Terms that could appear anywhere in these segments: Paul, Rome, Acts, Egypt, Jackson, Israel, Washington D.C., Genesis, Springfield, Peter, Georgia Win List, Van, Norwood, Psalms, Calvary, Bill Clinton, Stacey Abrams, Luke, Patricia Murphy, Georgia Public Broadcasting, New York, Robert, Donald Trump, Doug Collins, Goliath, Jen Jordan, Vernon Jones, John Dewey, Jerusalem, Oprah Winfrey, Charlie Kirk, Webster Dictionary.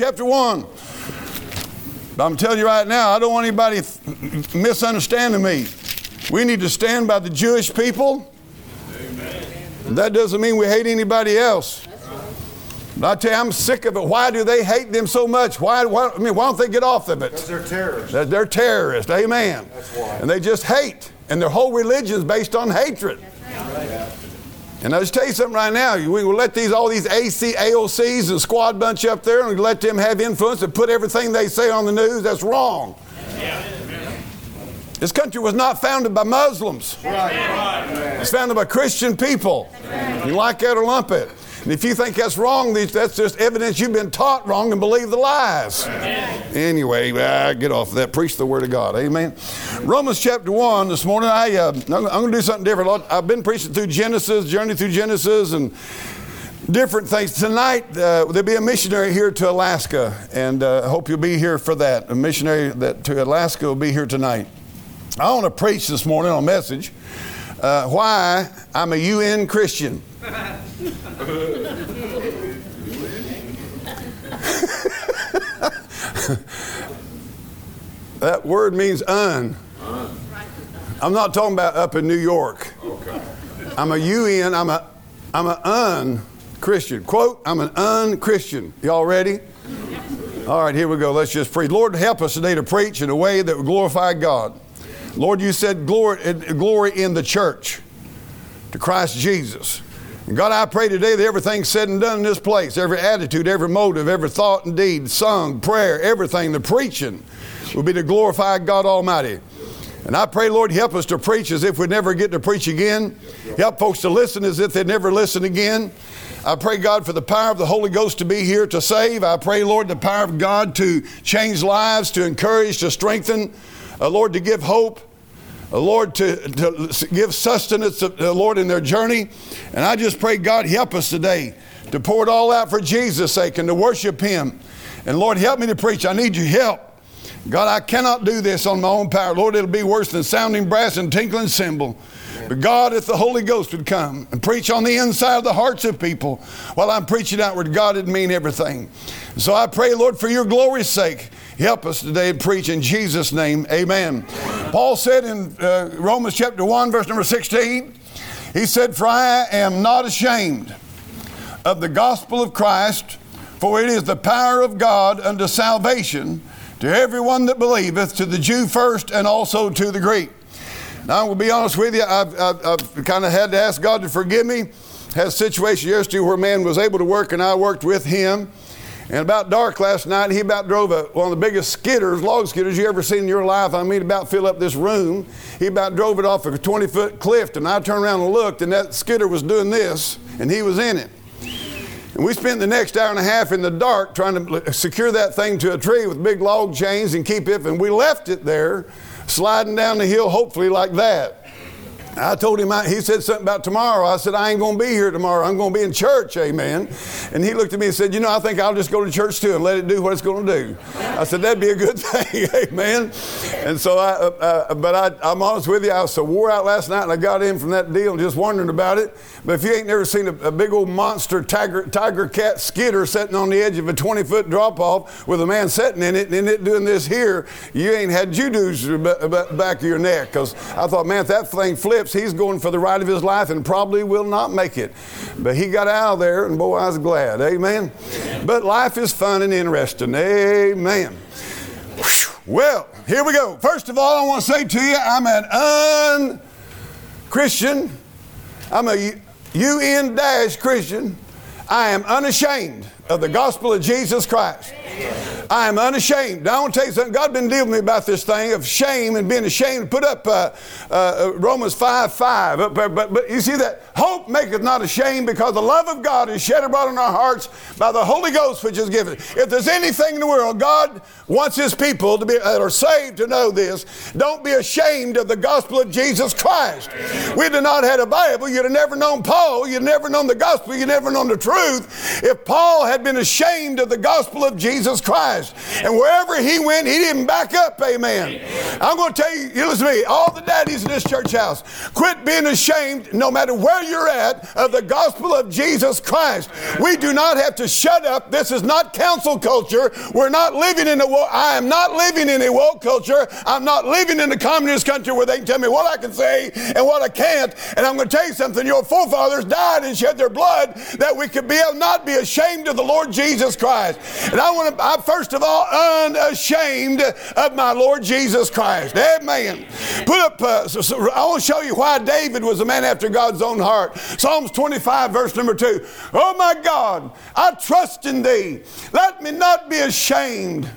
Chapter 1. But I'm telling you right now, I don't want anybody misunderstanding me. We need to stand by the Jewish people. Amen. That doesn't mean we hate anybody else. But I tell you, I'm sick of it. Why do they hate them so much? Why don't they get off of it? Because they're terrorists. They're terrorists. Amen. That's why. And they just hate. And their whole religion is based on hatred. That's right. Yeah. And I'll just tell you something right now. We will let all these AOCs and squad bunch up there and let them have influence and put everything they say on the news. That's wrong. Yeah. This country was not founded by Muslims. Right. It's founded by Christian people. Right. You like that or lump it. And if you think that's wrong, that's just evidence you've been taught wrong and believe the lies. Right. Anyway, get off of that. Preach the Word of God. Amen. Romans chapter 1 this morning, I'm going to do something different. I've been preaching through Genesis, journey through Genesis and different things. Tonight, there'll be a missionary here to Alaska, and I hope you'll be here for that. A missionary to Alaska will be here tonight. I want to preach this morning on a message, why I'm a UN Christian. That word means un. I'm not talking about up in New York. I'm a UN, I'm an un-Christian. Quote, I'm an un-Christian. Y'all ready? All right, here we go. Let's just preach. Lord, help us today to preach in a way that will glorify God. Lord, you said glory in the church to Christ Jesus. And God, I pray today that everything said and done in this place, every attitude, every motive, every thought and deed, sung, prayer, everything, the preaching will be to glorify God Almighty. And I pray, Lord, help us to preach as if we'd never get to preach again. Help folks to listen as if they'd never listen again. I pray, God, for the power of the Holy Ghost to be here to save. I pray, Lord, the power of God to change lives, to encourage, to strengthen. Lord, to give hope, Lord, to give sustenance to the Lord in their journey. And I just pray, God, help us today to pour it all out for Jesus' sake and to worship Him. And Lord, help me to preach. I need your help. God, I cannot do this on my own power. Lord, it'll be worse than sounding brass and tinkling cymbal. But God, if the Holy Ghost would come and preach on the inside of the hearts of people while I'm preaching outward, God, it'd mean everything. So I pray, Lord, for your glory's sake, help us today and preach in Jesus' name. Amen. Paul said in Romans chapter 1, verse number 16, he said, "For I am not ashamed of the gospel of Christ, for it is the power of God unto salvation to everyone that believeth, to the Jew first and also to the Greek." Now, I will be honest with you, I've kind of had to ask God to forgive me. I had a situation yesterday where a man was able to work and I worked with him. And about dark last night, he about drove one of the biggest log skidders you ever seen in your life. I mean, about fill up this room. He about drove it off a 20-foot cliff, and I turned around and looked, and that skidder was doing this, and he was in it. And we spent the next hour and a half in the dark trying to secure that thing to a tree with big log chains and keep it, and we left it there, sliding down the hill, hopefully like that. I told him, he said something about tomorrow. I said, I ain't going to be here tomorrow. I'm going to be in church, amen. And he looked at me and said, I think I'll just go to church too and let it do what it's going to do. I said, that'd be a good thing, amen. And so I'm honest with you, I was so wore out last night and I got in from that deal and just wondering about it. But if you ain't never seen a big old monster tiger cat skidder sitting on the edge of a 20-foot drop-off with a man sitting in it and it doing this here, you ain't had judo's back of your neck. Because I thought, man, if that thing flipped, he's going for the ride of his life and probably will not make it. But he got out of there, and boy, I was glad. Amen. Amen. But life is fun and interesting. Amen. Well, here we go. First of all, I want to say to you, I'm an un-Christian. I'm a UN-Christian. I am unashamed of the gospel of Jesus Christ. I am unashamed. Now, I want to tell you something. God's been dealing with me about this thing of shame and being ashamed. Put up Romans 5:5. But you see that? Hope maketh not ashamed, because the love of God is shed abroad in our hearts by the Holy Ghost which is given. If there's anything in the world, God wants His people that are saved to know this. Don't be ashamed of the gospel of Jesus Christ. We'd have not had a Bible. You'd have never known Paul. You'd never known the gospel. You'd never known the truth. If Paul had been ashamed of the gospel of Jesus Jesus Christ. And wherever he went, he didn't back up. Amen. I'm going to tell you, you listen to me, all the daddies in this church house, quit being ashamed, no matter where you're at, of the gospel of Jesus Christ. We do not have to shut up. This is not council culture. We're not living in I am not living in a woke culture. I'm not living in a communist country where they can tell me what I can say and what I can't. And I'm going to tell you something. Your forefathers died and shed their blood that we could not be ashamed of the Lord Jesus Christ. And I'm first of all unashamed of my Lord Jesus Christ. Amen. Put up, I want to show you why David was a man after God's own heart. Psalms 25, verse number 2. Oh my God, I trust in thee. Let me not be ashamed.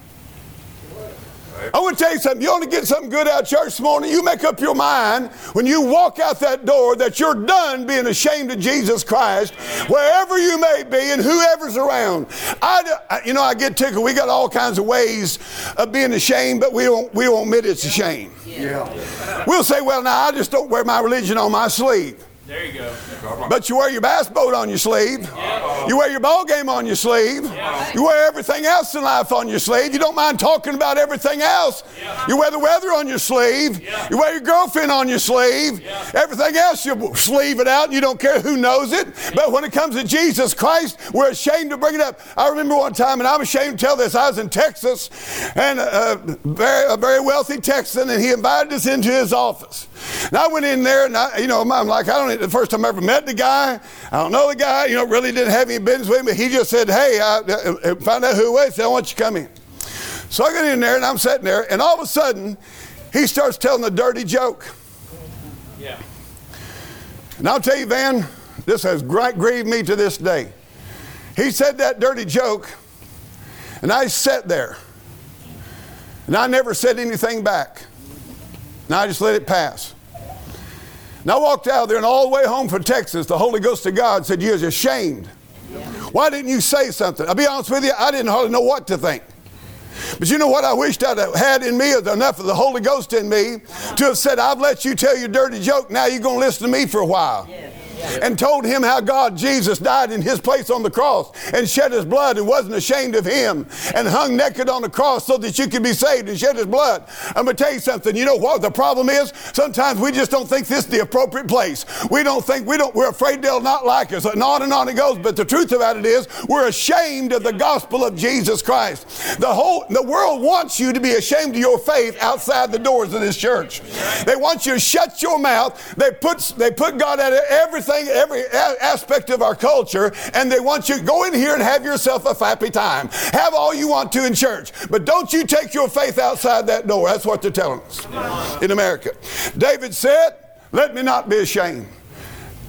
I want to tell you something. You want to get something good out of church this morning? You make up your mind when you walk out that door that you're done being ashamed of Jesus Christ, wherever you may be and whoever's around. I get tickled. We got all kinds of ways of being ashamed, but we don't admit it's a shame. Yeah. We'll say, well, now I just don't wear my religion on my sleeve. There you go. But you wear your bass boat on your sleeve. Yeah. You wear your ball game on your sleeve. Yeah. You wear everything else in life on your sleeve. You don't mind talking about everything else. Yeah. You wear the weather on your sleeve. Yeah. You wear your girlfriend on your sleeve. Yeah. Everything else, you sleeve it out and you don't care who knows it. Yeah. But when it comes to Jesus Christ, we're ashamed to bring it up. I remember one time, and I'm ashamed to tell this, I was in Texas, and a very wealthy Texan, and he invited us into his office. And I went in there, and I'm like, the first time I ever met the guy, I don't know the guy, really didn't have any business with him, but he just said, hey, I found out who it was, said, I want you to come in. So I got in there, and I'm sitting there, and all of a sudden, he starts telling a dirty joke. Yeah. And I'll tell you, Van, this has grieved me to this day. He said that dirty joke, and I sat there, and I never said anything back, and I just let it pass. And I walked out there, and all the way home from Texas, the Holy Ghost of God said, you're ashamed. Yeah. Why didn't you say something? I'll be honest with you, I didn't hardly know what to think. But you know what I wished I'd had in me is enough of the Holy Ghost in me to have said, I've let you tell your dirty joke. Now you're going to listen to me for a while. Yeah. And told him how God, Jesus, died in his place on the cross and shed his blood and wasn't ashamed of him and hung naked on the cross so that you could be saved and shed his blood. I'm going to tell you something. You know what the problem is? Sometimes we just don't think this is the appropriate place. We're afraid they'll not like us, and on it goes. But the truth about it is we're ashamed of the gospel of Jesus Christ. The world wants you to be ashamed of your faith outside the doors of this church. They want you to shut your mouth. They put God out of everything. Every aspect of our culture, and they want you to go in here and have yourself a happy time. Have all you want to in church, but don't you take your faith outside that door. That's what they're telling us in America. David said, let me not be ashamed.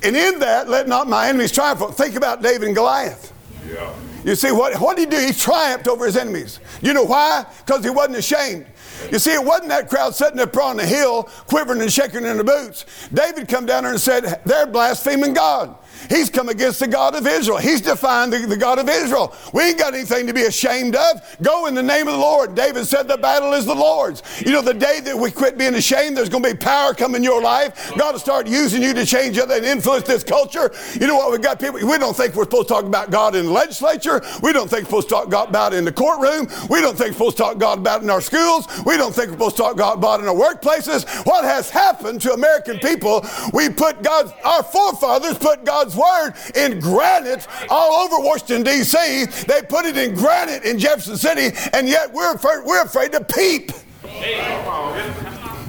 And in that, let not my enemies triumph. Think about David and Goliath. Yeah. You see, what did he do? He triumphed over his enemies. You know why? Because he wasn't ashamed. You see, it wasn't that crowd sitting up on the hill, quivering and shaking in their boots. David come down there and said, they're blaspheming God. He's come against the God of Israel. He's defined the God of Israel. We ain't got anything to be ashamed of. Go in the name of the Lord. David said the battle is the Lord's. The day that we quit being ashamed, there's going to be power coming in your life. God will start using you to change other and influence this culture. You know what? We got people, we don't think we're supposed to talk about God in the legislature. We don't think we're supposed to talk God about it in the courtroom. We don't think we're supposed to talk God about it in our schools. We don't think we're supposed to talk God about it in our workplaces. What has happened to American people? We put our forefathers put God's word in granite all over Washington, D.C. They put it in granite in Jefferson City, and yet we're afraid to peep.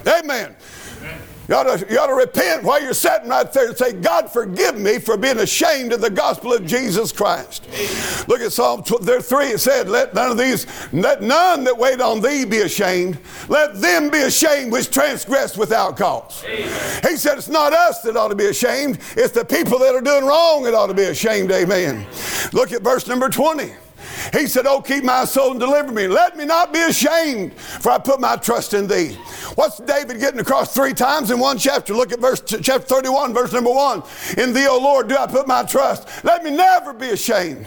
Amen. You ought to repent while you're sitting right there and say, God, forgive me for being ashamed of the gospel of Jesus Christ. Look at Psalm 3. It said, let none that wait on thee be ashamed. Let them be ashamed which transgress without cause. Amen. He said, it's not us that ought to be ashamed. It's the people that are doing wrong that ought to be ashamed. Amen. Look at verse number 20. He said, oh, keep my soul and deliver me. Let me not be ashamed, for I put my trust in thee. What's David getting across three times in one chapter? Look at chapter 31, verse number 1. In thee, O Lord, do I put my trust. Let me never be ashamed.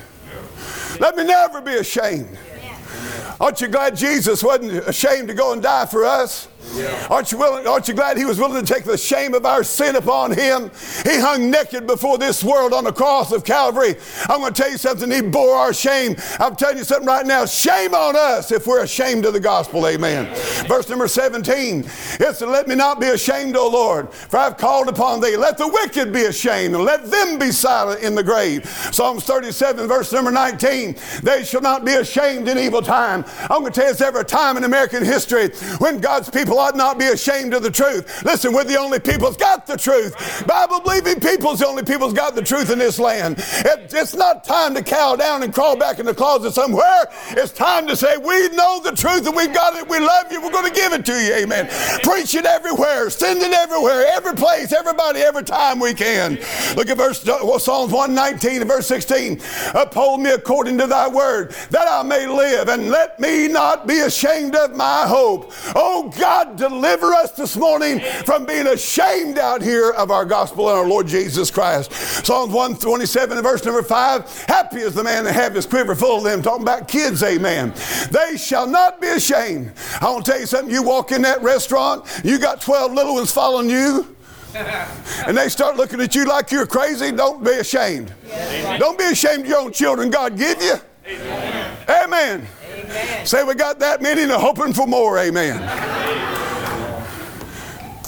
Let me never be ashamed. Aren't you glad Jesus wasn't ashamed to go and die for us? Aren't you willing? Aren't you glad He was willing to take the shame of our sin upon Him? He hung naked before this world on the cross of Calvary. I'm going to tell you something. He bore our shame. I'm telling you something right now. Shame on us if we're ashamed of the gospel. Amen. Verse number 17. It said, "Let me not be ashamed, O Lord, for I've called upon Thee. Let the wicked be ashamed, and let them be silent in the grave." Psalms 37, verse number 19. "They shall not be ashamed in evil time." I'm going to tell you, it's every time in American history when God's people ought not be ashamed of the truth. Listen, we're the only people's got the truth. Bible-believing people's the only people's got the truth in this land. It's not time to cow down and crawl back in the closet somewhere. It's time to say, we know the truth and we've got it. We love you. We're going to give it to you. Amen. Preach it everywhere. Send it everywhere. Every place. Everybody. Every time we can. Look at Psalms 119 and verse 16. "Uphold me according to Thy word, that I may live, and let me not be ashamed of my hope." Oh God, deliver us this morning from being ashamed out here of our gospel and our Lord Jesus Christ. Psalms 127 and verse number 5. "Happy is the man that hath his quiver full of them." Talking about kids, amen. "They shall not be ashamed." I want to tell you something. You walk in that restaurant, you got 12 little ones following you, and they start looking at you like you're crazy. Don't be ashamed. Yes. Don't be ashamed of your own children God give you. Amen. Amen. Amen. Say, we got that many and hoping for more. Amen.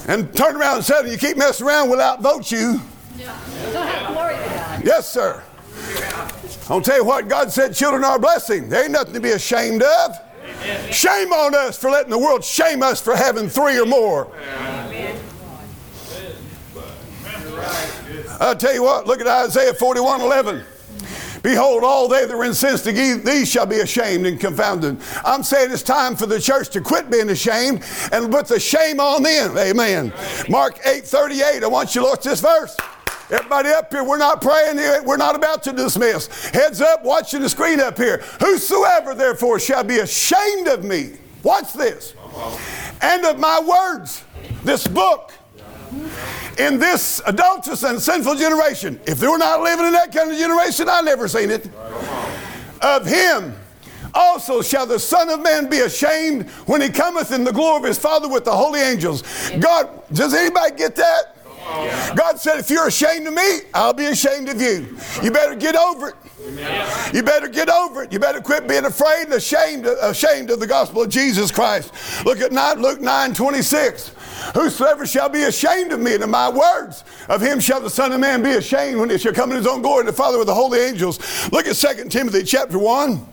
And turn around and say, you keep messing around, we'll outvote you. Yeah. Yes, sir. I'll tell you what, God said children are a blessing. There ain't nothing to be ashamed of. Amen. Shame on us for letting the world shame us for having three or more. Amen. I'll tell you what, look at Isaiah 41:11. "Behold, all they that are incensed against thee shall be ashamed and confounded." I'm saying it's time for the church to quit being ashamed and put the shame on them. Amen. Mark 8:38. I want you to look at this verse. Everybody up here, we're not praying. We're not about to dismiss. Heads up, watching the screen up here. "Whosoever therefore shall be ashamed of me," watch this, "and of my words," this book, "in this adulterous and sinful generation," if they were not living in that kind of generation, I never seen it, "of him also shall the Son of Man be ashamed when he cometh in the glory of his Father with the holy angels." God, does anybody get that? God said, if you're ashamed of me, I'll be ashamed of you. You better get over it. Amen. You better get over it. You better quit being afraid and ashamed of the gospel of Jesus Christ. Look at Luke 9:26. "Whosoever shall be ashamed of me and of my words, of him shall the Son of Man be ashamed when he shall come in his own glory and the Father with the holy angels." Look at 2 Timothy chapter 1.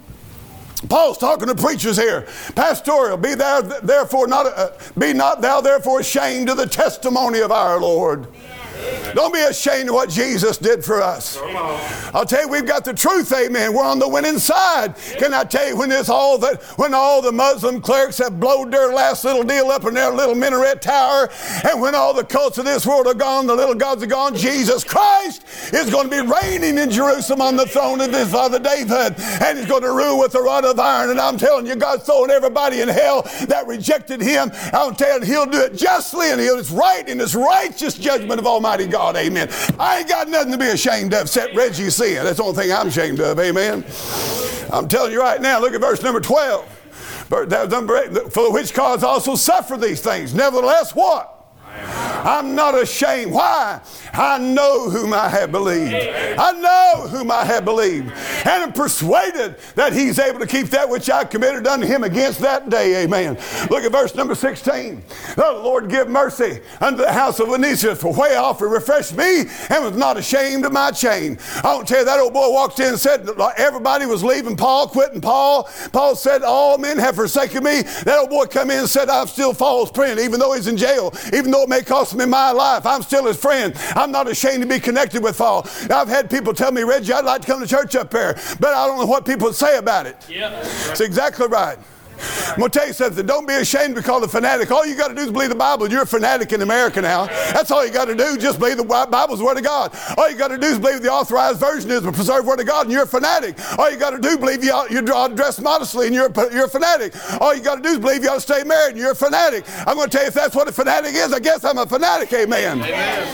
Paul's talking to preachers here. "Pastoral, be not thou therefore ashamed of the testimony of our Lord." Don't be ashamed of what Jesus did for us. I'll tell you, we've got the truth, amen. We're on the winning side. Can I tell you, when all the Muslim clerics have blowed their last little deal up in their little minaret tower, and when all the cults of this world are gone, the little gods are gone, Jesus Christ is going to be reigning in Jerusalem on the throne of his father David, and he's going to rule with a rod of iron. And I'm telling you, God's throwing everybody in hell that rejected him. I'm telling you, he'll do it justly, and it's right in his righteous judgment of Almighty God. Amen. I ain't got nothing to be ashamed of except Reggie's sin. That's the only thing I'm ashamed of. Amen. I'm telling you right now, look at verse number 12. "For which cause also suffer these things. Nevertheless, what? I'm not ashamed." Why? "I know whom I have believed." I know whom I have believed. "And am persuaded that he's able to keep that which I committed unto him against that day." Amen. Look at verse number 16. "Oh, Lord, give mercy unto the house of Vinicius, for way off and refreshed me, and was not ashamed of my chain." I don't tell you, that old boy walked in and said, everybody was leaving Paul, quitting Paul. Paul said, all men have forsaken me. That old boy come in and said, I'm still Paul's friend, even though he's in jail, even though it may cost me my life. I'm still his friend. I'm not ashamed to be connected with Paul. I've had people tell me, Reggie, I'd like to come to church up there, but I don't know what people say about it. Yep. That's exactly right. I'm going to tell you something. Don't be ashamed to be called a fanatic. All you got to do is believe the Bible. You're a fanatic in America now. That's all you got to do. Just believe the Bible's the Word of God. All you got to do is believe the authorized version is the preserved Word of God, and you're a fanatic. All you got to do, believe you ought to dress modestly, and you're a fanatic. All you got to do is believe you ought to stay married, and you're a fanatic. I'm going to tell you, if that's what a fanatic is, I guess I'm a fanatic, amen. Amen.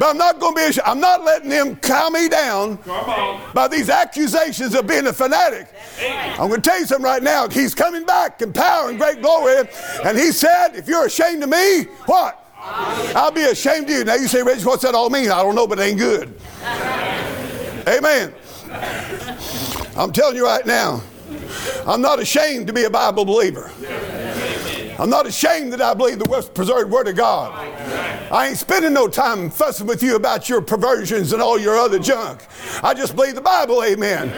But I'm not going to be ashamed. I'm not letting them cow me down by these accusations of being a fanatic. I'm going to tell you something right now. He's coming back and power and great glory. And he said, if you're ashamed of me, what? I'll be ashamed of you. Now you say, Reggie, what's that all mean? I don't know, but it ain't good. Amen. I'm telling you right now, I'm not ashamed to be a Bible believer. I'm not ashamed that I believe the preserved Word of God. I ain't spending no time fussing with you about your perversions and all your other junk. I just believe the Bible, amen.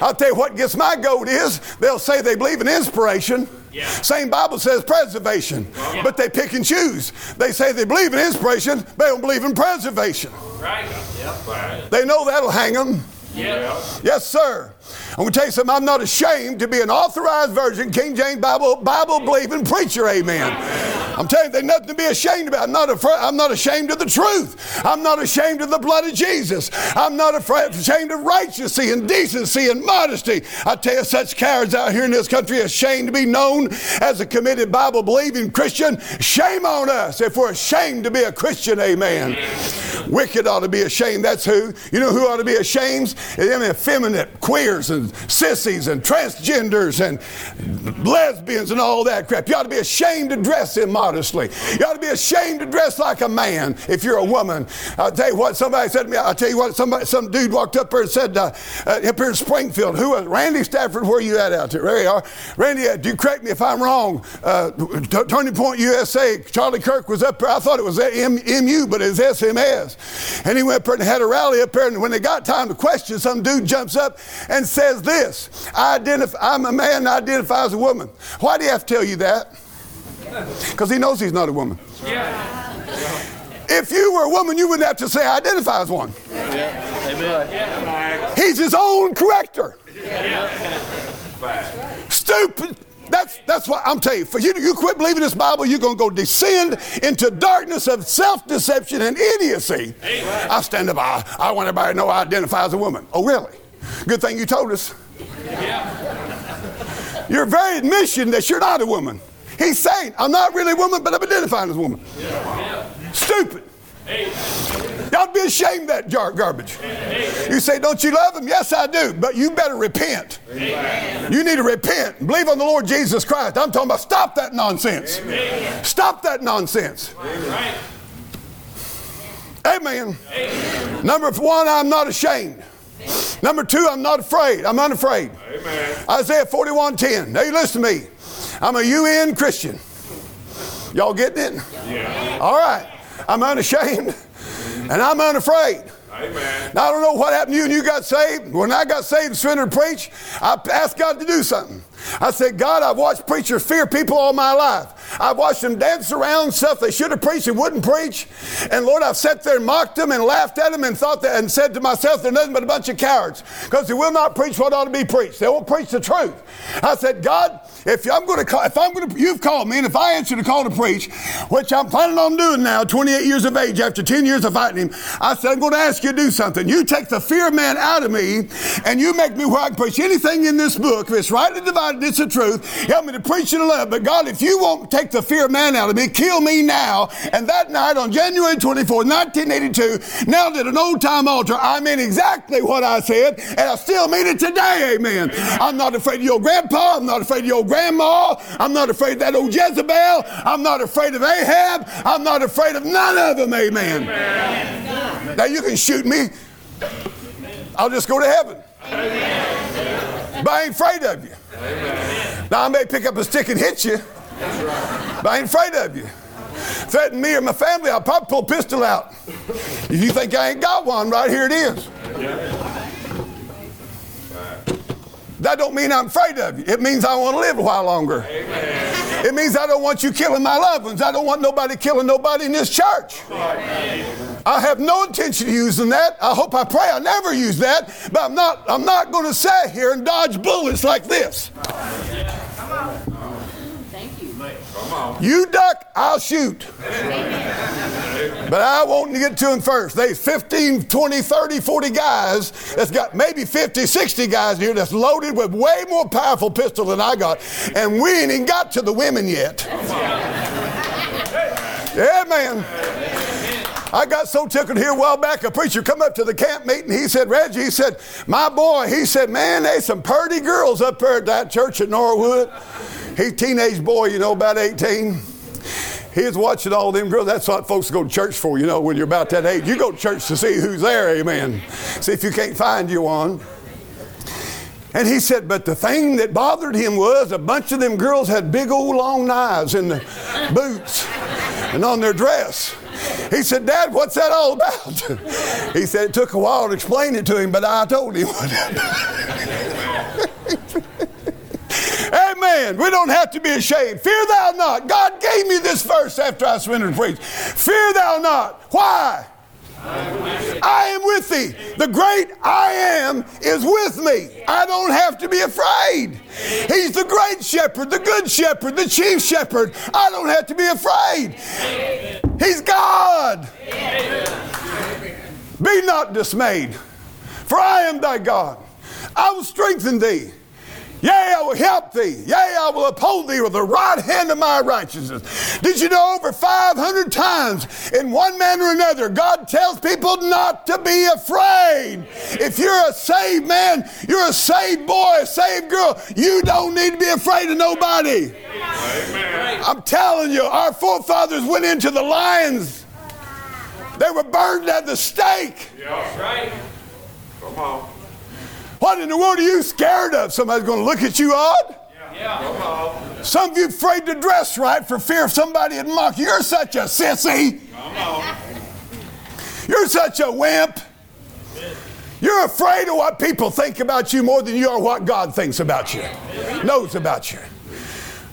I'll tell you what gets my goat is, they'll say they believe in inspiration. Yeah. Same Bible says preservation, yeah. But they pick and choose. They say they believe in inspiration, but they don't believe in preservation. Right. Yep. Right. They know that'll hang them. Yep. Yes, sir. I'm going to tell you something. I'm not ashamed to be an authorized version, King James Bible-believing preacher, amen. I'm telling you, there's nothing to be ashamed about. I'm not ashamed of the truth. I'm not ashamed of the blood of Jesus. I'm not ashamed of righteousness and decency and modesty. I tell you, such cowards out here in this country ashamed to be known as a committed Bible-believing Christian. Shame on us if we're ashamed to be a Christian, amen. Wicked ought to be ashamed. That's who. You know who ought to be ashamed? Them effeminate queers and sissies and transgenders and lesbians and all that crap. You ought to be ashamed to dress immodestly. You ought to be ashamed to dress like a man if you're a woman. I'll tell you what, somebody said to me, some dude walked up there and said, up here in Springfield, who was Randy Stafford, where you at out there? There you are. Randy, do you correct me if I'm wrong? Turning Point USA, Charlie Kirk was up there. I thought it was MU, but it's SMS. And he went up there and had a rally up there, and when they got time to question, some dude jumps up and says this, I'm a man, I identify as a woman. Why do you have to tell you that? Because he knows he's not a woman. Yeah. If you were a woman, you wouldn't have to say I identify as one. Yeah. Amen. He's his own corrector. Yeah. Stupid. That's what I'm telling you. For you quit believing this Bible, you're going to go descend into darkness of self-deception and idiocy. Amen. I stand up. I want everybody to know I identify as a woman. Oh, really? Good thing you told us. Yeah. Your very admission that you're not a woman. He's saying, I'm not really a woman, but I'm identifying as a woman. Yeah. Stupid. Hey. Y'all be ashamed of that garbage. Hey. You say, don't you love him? Yes, I do. But you better repent. Amen. You need to repent and believe on the Lord Jesus Christ. I'm talking about stop that nonsense. Amen. Stop that nonsense. Amen. Amen. Amen. Number one, I'm not ashamed. Number two, I'm not afraid. I'm unafraid. Amen. Isaiah 41:10. Now you listen to me. I'm a UN Christian. Y'all getting it? Yeah. All right. I'm unashamed and I'm unafraid. Amen. Now I don't know what happened to you and you got saved. When I got saved and surrendered to preach, I asked God to do something. I said, God, I've watched preachers fear people all my life. I've watched them dance around stuff they should have preached and wouldn't preach. And Lord, I've sat there and mocked them and laughed at them and thought that and said to myself, they're nothing but a bunch of cowards because they will not preach what ought to be preached. They won't preach the truth. I said, God, you've called me, and if I answer the call to preach, which I'm planning on doing now, 28 years of age, after 10 years of fighting him, I said, I'm going to ask you to do something. You take the fear of man out of me, and you make me where I can preach anything in this book. If it's rightly divided, it's the truth. Help me to preach it in love. But God, if you won't take the fear of man out of me, kill me now. And that night on January 24, 1982, now at an old-time altar, I meant exactly what I said, and I still mean it today, amen. I'm not afraid of your grandpa. I'm not afraid of your grandma. I'm not afraid of that old Jezebel. I'm not afraid of Ahab. I'm not afraid of none of them, amen. Amen. Now you can shoot me. I'll just go to heaven. Amen. But I ain't afraid of you. Amen. Now I may pick up a stick and hit you. That's right. But I ain't afraid of you. Threaten me or my family, I'll probably pull a pistol out. If you think I ain't got one, right here it is. Yeah. That don't mean I'm afraid of you. It means I want to live a while longer. Amen. It means I don't want you killing my loved ones. I don't want nobody killing nobody in this church. Amen. I have no intention of using that. I hope, I pray I never use that. But I'm not going to sit here and dodge bullets like this. Come on. Thank you. Come on. You duck, I'll shoot. Amen. But I want to get to them first. There's 15, 20, 30, 40 guys that's got maybe 50, 60 guys here that's loaded with way more powerful pistol than I got. And we ain't even got to the women yet. Amen. Yeah, I got so tickled here a while back. A preacher come up to the camp meeting. He said, Reggie, he said, my boy, he said, man, there's some purty girls up there at that church in Norwood. He's a teenage boy, you know, about 18. He was watching all them girls. That's what folks go to church for, you know, when you're about that age. You go to church to see who's there, amen. See if you can't find you one. And he said, but the thing that bothered him was a bunch of them girls had big old long knives in the boots and on their dress. He said, Dad, what's that all about? He said, it took a while to explain it to him, but I told him. Amen. We don't have to be ashamed. Fear thou not. God gave me this verse after I surrendered and preached. Fear thou not. Why? I am with thee. The great I am is with me. I don't have to be afraid. He's the great shepherd, the good shepherd, the chief shepherd. I don't have to be afraid. He's God. Be not dismayed, for I am thy God. I will strengthen thee. Yea, I will help thee. Yea, I will uphold thee with the right hand of my righteousness. Did you know over 500 times in one manner or another, God tells people not to be afraid. If you're a saved man, you're a saved boy, a saved girl, you don't need to be afraid of nobody. Amen. I'm telling you, our forefathers went into the lions. They were burned at the stake. Yeah, right. Come on. What in the world are you scared of? Somebody's going to look at you odd? Yeah. Some of you afraid to dress right for fear somebody would mock you. You're such a sissy. Come on. You're such a wimp. You're afraid of what people think about you more than you are what God thinks about you, knows about you.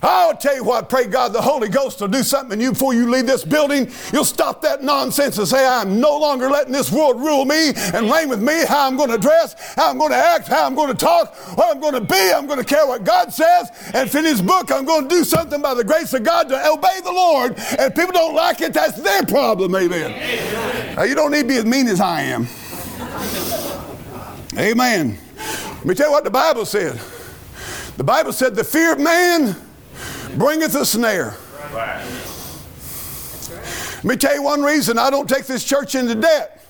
I'll tell you what, pray God the Holy Ghost will do something in you before you leave this building. You'll stop that nonsense and say, I'm no longer letting this world rule me and reign with me, how I'm going to dress, how I'm going to act, how I'm going to talk, what I'm going to be. I'm going to care what God says. And if in his book, I'm going to do something by the grace of God to obey the Lord. And if people don't like it, that's their problem, amen. Now, you don't need to be as mean as I am. Amen. Let me tell you what the Bible said. The Bible said the fear of man bringeth a snare. Right. Let me tell you one reason I don't take this church into debt.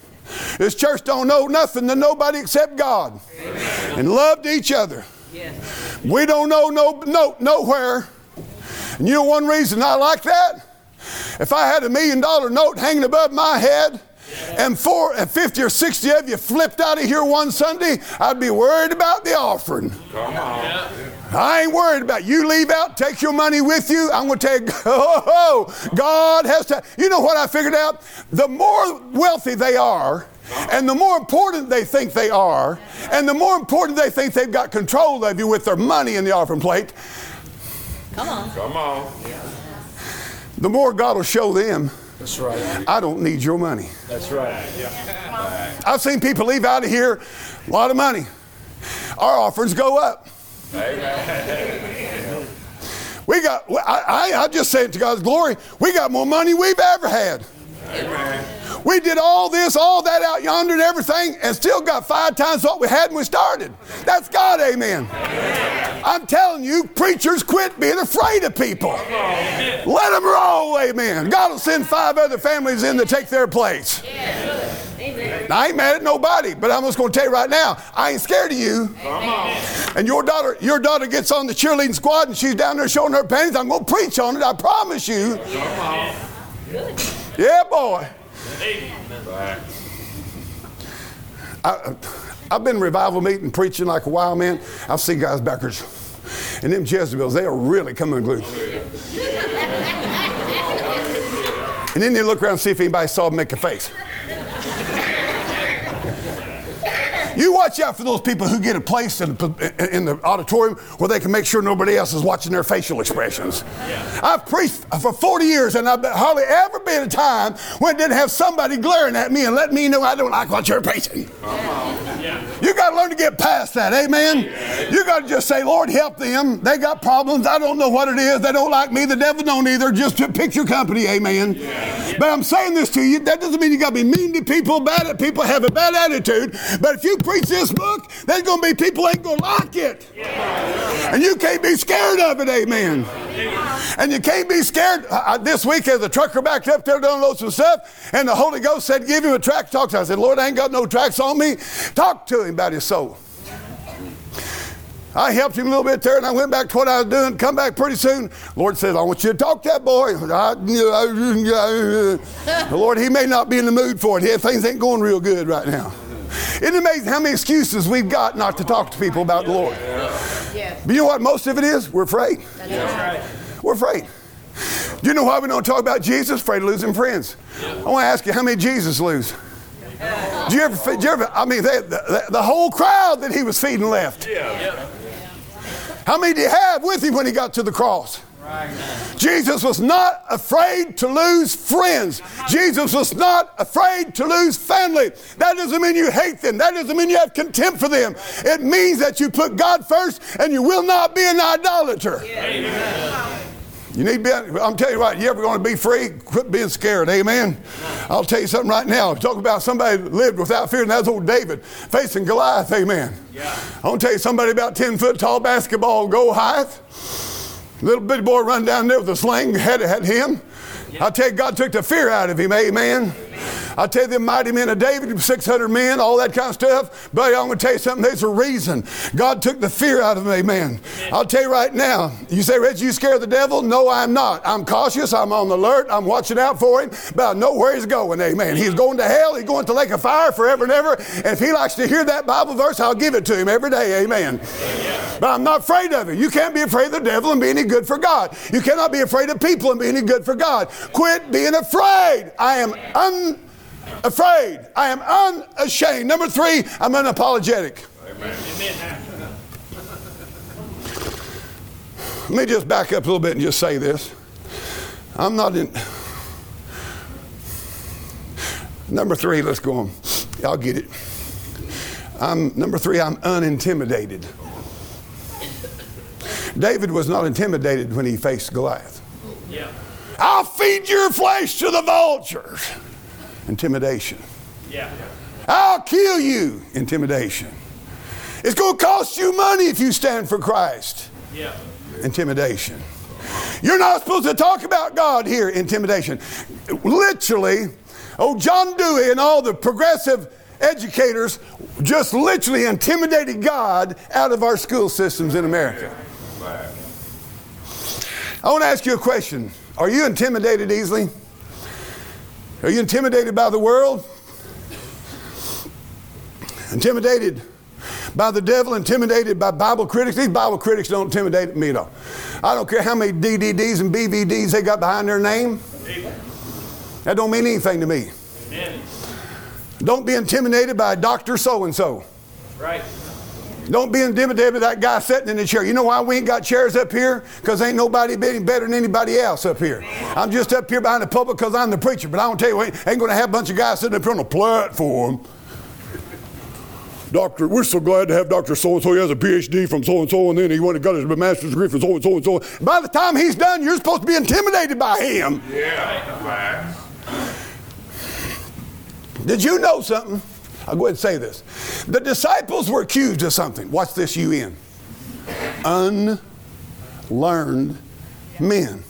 This church don't know nothing to nobody except God. Amen. And loved each other. Yes. We don't know no nowhere. And you know one reason I like that? If I had $1 million note hanging above my head, and 50 or 60 of you flipped out of here one Sunday, I'd be worried about the offering. Come on. I ain't worried about it. You leave out, take your money with you. I'm going to tell you, God has to. You know what I figured out? The more wealthy they are, and the more important they think they are, and the more important they think they've got control of you with their money in the offering plate. Come on. Come on. The more God will show them. That's right. I don't need your money. That's right. Yeah. I've seen people leave out of here a lot of money. Our offerings go up. Amen. We got, I just say it to God's glory, we got more money we've ever had. Amen. We did all this, all that out yonder and everything, and still got 5 times what we had when we started. That's God, amen. Amen. I'm telling you, preachers, quit being afraid of people. Amen. Let them roll, amen. God will send 5 other families in to take their place. Yes. Amen. I ain't mad at nobody, but I'm just going to tell you right now, I ain't scared of you. Amen. And your daughter gets on the cheerleading squad and she's down there showing her panties. I'm going to preach on it, I promise you. Amen. Yeah, boy. I've been in revival meeting preaching like a wild man. I've seen guys backwards. And them Jezebels, they are really coming unglued. And then they look around and see if anybody saw them make a face. You watch out for those people who get a place in the auditorium where they can make sure nobody else is watching their facial expressions. Yeah. I've preached for 40 years and I've hardly ever been a time when I didn't have somebody glaring at me and letting me know I don't like what you're preaching. Yeah. You got to learn to get past that. Amen. You got to just say, Lord, help them. They got problems. I don't know what it is. They don't like me. The devil don't either. Just to pick your company. Amen. But I'm saying this to you. That doesn't mean you got to be mean to people, bad at people, have a bad attitude. But if you preach this book, there's going to be people that ain't going to like it. And you can't be scared of it. Amen. And you can't be scared. This week, as a trucker backed up there to unload some stuff, and the Holy Ghost said, give him a tract, talk to him. I said, Lord, I ain't got no tracts on me. Talk to him about his soul. I helped him a little bit there, and I went back to what I was doing. Come back pretty soon. Lord says, I want you to talk to that boy. Lord, he may not be in the mood for it. Things ain't going real good right now. It's amazing how many excuses we've got not to talk to people about the Lord. But you know what most of it is? We're afraid. We're afraid. Do you know why we don't talk about Jesus? Afraid of losing friends. I want to ask you, how many did Jesus lose? The whole crowd that he was feeding left. How many did he have with him when he got to the cross? Jesus was not afraid to lose friends. Jesus was not afraid to lose family. That doesn't mean you hate them. That doesn't mean you have contempt for them. It means that you put God first and you will not be an idolater. Amen. You need to be, I'm telling you what, you ever going to be free? Quit being scared, amen? I'll tell you something right now. Talk about somebody that lived without fear, and that's old David, facing Goliath, amen? I'm going to tell you somebody about 10-foot tall basketball, Goliath. Little bitty boy run down there with a sling, had him. I'll tell you, God took the fear out of him, amen? I tell you, the mighty men of David, 600 men, all that kind of stuff. But I'm going to tell you something, there's a reason. God took the fear out of them, amen. I'll tell you right now, you say, Reggie, you scared of the devil? No, I'm not. I'm cautious. I'm on the alert. I'm watching out for him. But I know where he's going, amen. He's going to hell. He's going to lake of fire forever and ever. And if he likes to hear that Bible verse, I'll give it to him every day, amen. But I'm not afraid of it. You can't be afraid of the devil and be any good for God. You cannot be afraid of people and be any good for God. Quit being afraid. I am unashamed. Number 3, I'm unapologetic. Amen. Let me just back up a little bit and just say this. I'm not in. Number 3, let's go on. Y'all get it. Number 3, I'm unintimidated. David was not intimidated when he faced Goliath. Yeah. I'll feed your flesh to the vultures. Intimidation. Yeah. I'll kill you. Intimidation. It's going to cost you money if you stand for Christ. Yeah. Intimidation. You're not supposed to talk about God here. Intimidation. Literally, John Dewey and all the progressive educators just literally intimidated God out of our school systems in America. I want to ask you a question. Are you intimidated easily? Are you intimidated by the world? Intimidated by the devil? Intimidated by Bible critics? These Bible critics don't intimidate me at all. I don't care how many DDDs and BVDs they got behind their name. That don't mean anything to me. Amen. Don't be intimidated by Dr. So-and-so. Right. Don't be intimidated by that guy sitting in the chair. You know why we ain't got chairs up here? Because ain't nobody better than anybody else up here. I'm just up here behind the pulpit because I'm the preacher. But I don't tell you, ain't going to have a bunch of guys sitting up here on a platform. Doctor, we're so glad to have Dr. So-and-so. He has a PhD from so-and-so, and then he went and got his master's degree from so-and-so and so. By the time he's done, you're supposed to be intimidated by him. Yeah. Did you know something? I'll go ahead and say this. The disciples were accused of something. Watch this, unlearned men.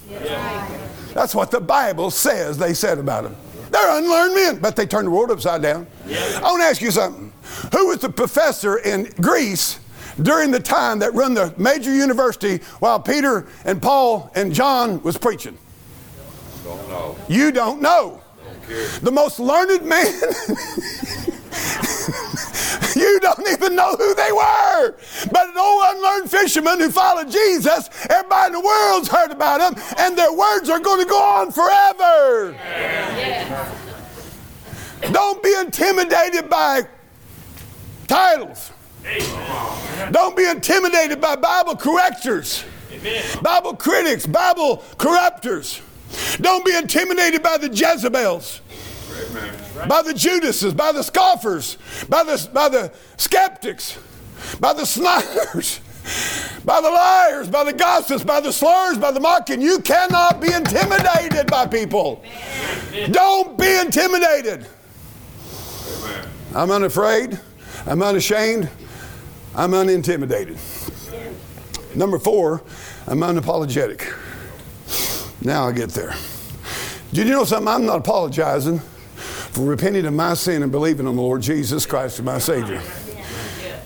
That's what the Bible says they said about them. They're unlearned men, but they turned the world upside down. I want to ask you something. Who was the professor in Greece during the time that run the major university while Peter and Paul and John was preaching? Don't know. You don't know. Don't care. The most learned man... You don't even know who they were. But an old unlearned fisherman who followed Jesus, everybody in the world's heard about him, and their words are going to go on forever. Yeah. Don't be intimidated by titles. Don't be intimidated by Bible correctors, Bible critics, Bible corruptors. Don't be intimidated by the Jezebels. Amen. by the Judases, by the scoffers, by the skeptics, by the sniers, by the liars, by the gossips, by the slurs, by the mocking. You cannot be intimidated by people. Amen. Don't be intimidated. Amen. I'm unafraid. I'm unashamed. I'm unintimidated. Number 4, I'm unapologetic. Now I get there. Did you know something? I'm not apologizing for repenting of my sin and believing on the Lord Jesus Christ as my Savior.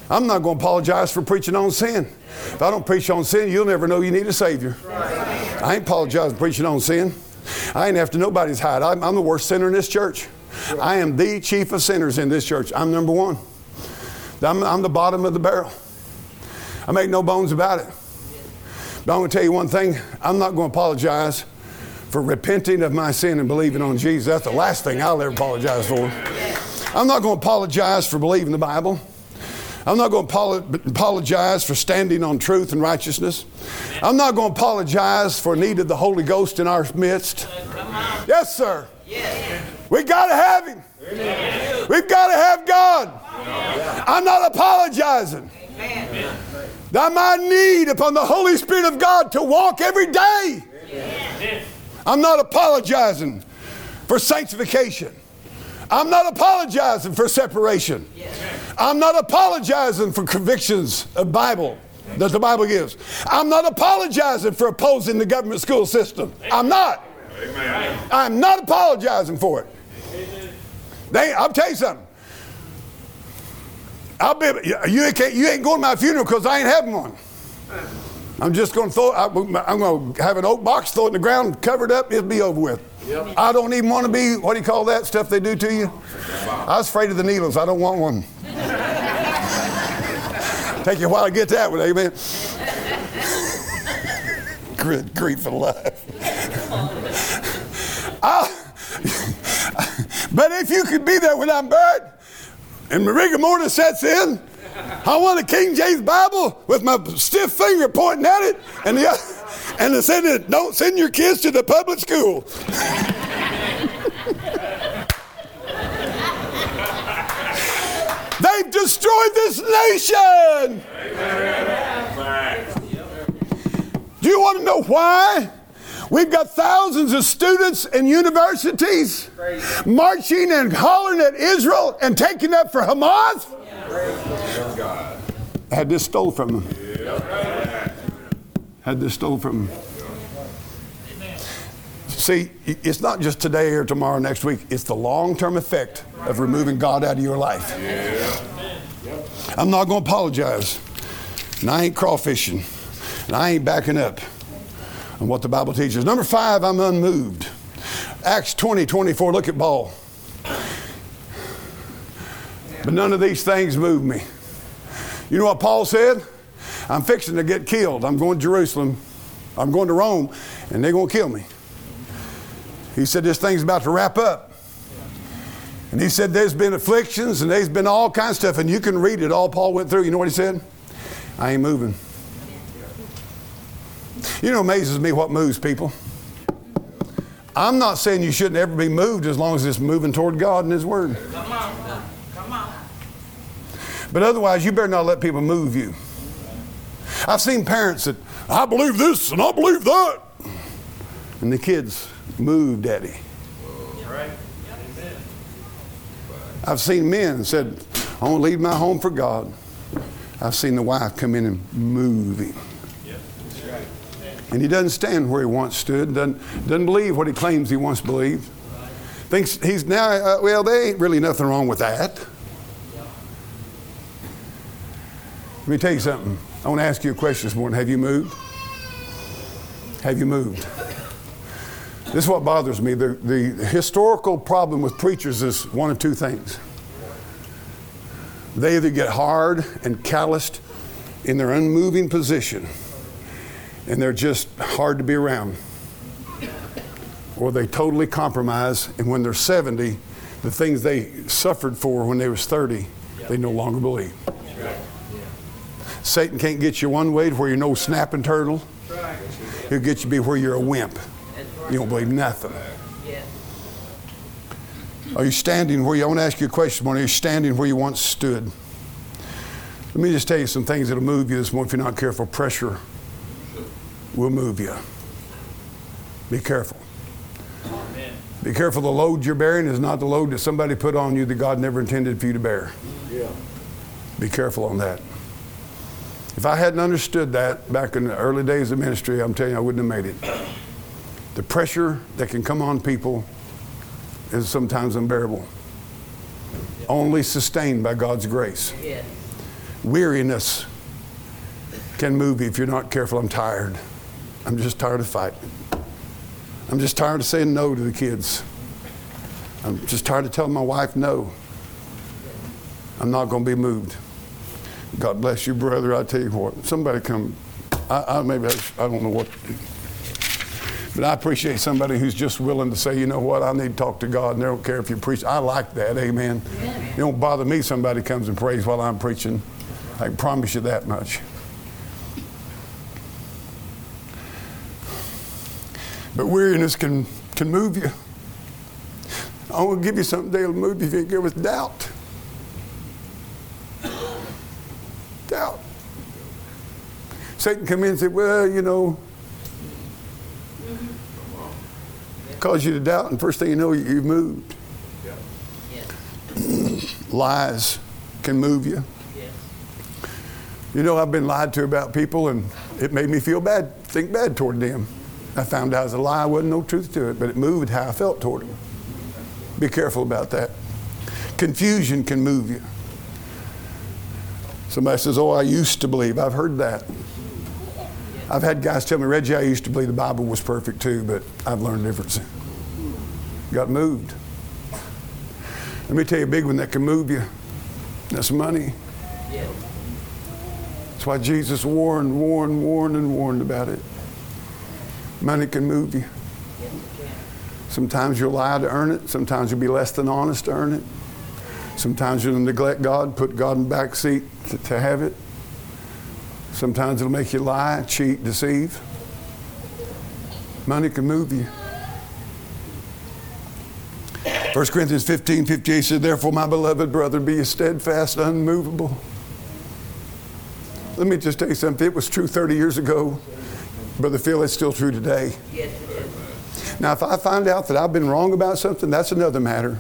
I'm not going to apologize for preaching on sin. If I don't preach on sin, you'll never know you need a Savior. I ain't apologizing for preaching on sin. I ain't after nobody's hide. I'm the worst sinner in this church. I am the chief of sinners in this church. I'm number one. I'm the bottom of the barrel. I make no bones about it. But I'm going to tell you one thing. I'm not going to apologize for repenting of my sin and believing on Jesus. That's the last thing I'll ever apologize for. I'm not going to apologize for believing the Bible. I'm not going to apologize for standing on truth and righteousness. I'm not going to apologize for need of the Holy Ghost in our midst. Yes, sir. We got to have Him. We've got to have God. I'm not apologizing. I'm my need upon the Holy Spirit of God to walk every day. I'm not apologizing for sanctification. I'm not apologizing for separation. I'm not apologizing for convictions of Bible that the Bible gives. I'm not apologizing for opposing the government school system. I'm not. I'm not apologizing for it. I'll tell you something. You ain't going to my funeral because I ain't having one. I'm just going to throw. I'm going to have an oak box, throw it in the ground, cover it up. It'll be over with. Yep. I don't even want to be. What do you call that stuff they do to you? I was afraid of the needles. I don't want one. Take you a while to get that one. Amen. Good grief alive. But if you could be there when I'm buried, and the rigor mortis sets in, I want a King James Bible with my stiff finger pointing at it, and it said, "Don't send your kids to the public school." They've destroyed this nation. Do you want to know why? We've got thousands of students in universities marching and hollering at Israel and taking up for Hamas. Yeah. I had this stole from them. Yeah. Amen. See, it's not just today or tomorrow, next week. It's the long-term effect of removing God out of your life. Yeah. I'm not going to apologize. And I ain't crawfishing. And I ain't backing up. And what the Bible teaches. Number 5, I'm unmoved. Acts 20:24. Look at Paul. But none of these things move me. You know what Paul said? I'm fixing to get killed. I'm going to Jerusalem. I'm going to Rome, and they're going to kill me. He said this thing's about to wrap up. And he said there's been afflictions and there's been all kinds of stuff, and you can read it all Paul went through. You know what he said? I ain't moving. You know, it amazes me what moves people. I'm not saying you shouldn't ever be moved as long as it's moving toward God and His Word. Come on. Come on. But otherwise, you better not let people move you. I've seen parents that, I believe this and I believe that. And the kids move, Daddy. Right. I've seen men that said, I want to leave my home for God. I've seen the wife come in and move him. And he doesn't stand where he once stood, doesn't believe what he claims he once believed. Thinks he's now, there ain't really nothing wrong with that. Let me tell you something. I want to ask you a question this morning. Have you moved? Have you moved? This is what bothers me. The historical problem with preachers is one of two things. They either get hard and calloused in their unmoving position, and they're just hard to be around. Or they totally compromise, and when they're 70, the things they suffered for when they was 30, they no longer believe. Right. Satan can't get you one way to where you're no snapping turtle. He'll get you to be where you're a wimp. You don't believe nothing. Are you standing where you, I want to ask you a question, are you standing where you once stood? Let me just tell you some things that will move you this morning if you're not careful. Pressure will move you. Be careful. Amen. Be careful. The load you're bearing is not the load that somebody put on you that God never intended for you to bear. Yeah. Be careful on that. If I hadn't understood that back in the early days of ministry, I'm telling you, I wouldn't have made it. The pressure that can come on people is sometimes unbearable. Yeah. Only sustained by God's grace. Yeah. Weariness can move you if you're not careful. I'm tired. I'm just tired of fighting. I'm just tired of saying no to the kids. I'm just tired of telling my wife no. I'm not going to be moved. God bless you, brother. I tell you what, somebody come. I don't know what to do. But I appreciate somebody who's just willing to say, you know what, I need to talk to God, and they don't care if you preach. I like that, amen. Yeah. It don't bother me somebody comes and prays while I'm preaching. I can promise you that much. But weariness can move you. I want to give you something that'll move you if you can give us doubt. Doubt. Satan come in and say, well, you know, cause you to doubt, and first thing you know, you've moved. Yeah. Yes. Lies can move you. Yes. You know, I've been lied to about people, and it made me feel bad, think bad toward them. I found out it was a lie, wasn't no truth to it, but it moved how I felt toward them. Be careful about that. Confusion can move you. Somebody says, oh, I used to believe. I've heard that. I've had guys tell me, Reggie, I used to believe the Bible was perfect too, but I've learned a difference. Got moved. Let me tell you a big one that can move you. That's money. Yeah. That's why Jesus warned about it. Money can move you. Sometimes you'll lie to earn it. Sometimes you'll be less than honest to earn it. Sometimes you'll neglect God, put God in the back seat to have it. Sometimes it'll make you lie, cheat, deceive. Money can move you. 1 Corinthians 15:58 says, therefore, my beloved brother, be steadfast, unmovable. Let me just tell you something. It was true 30 years ago. Brother Phil, it's still true today. Yes, it is. Now, if I find out that I've been wrong about something, that's another matter.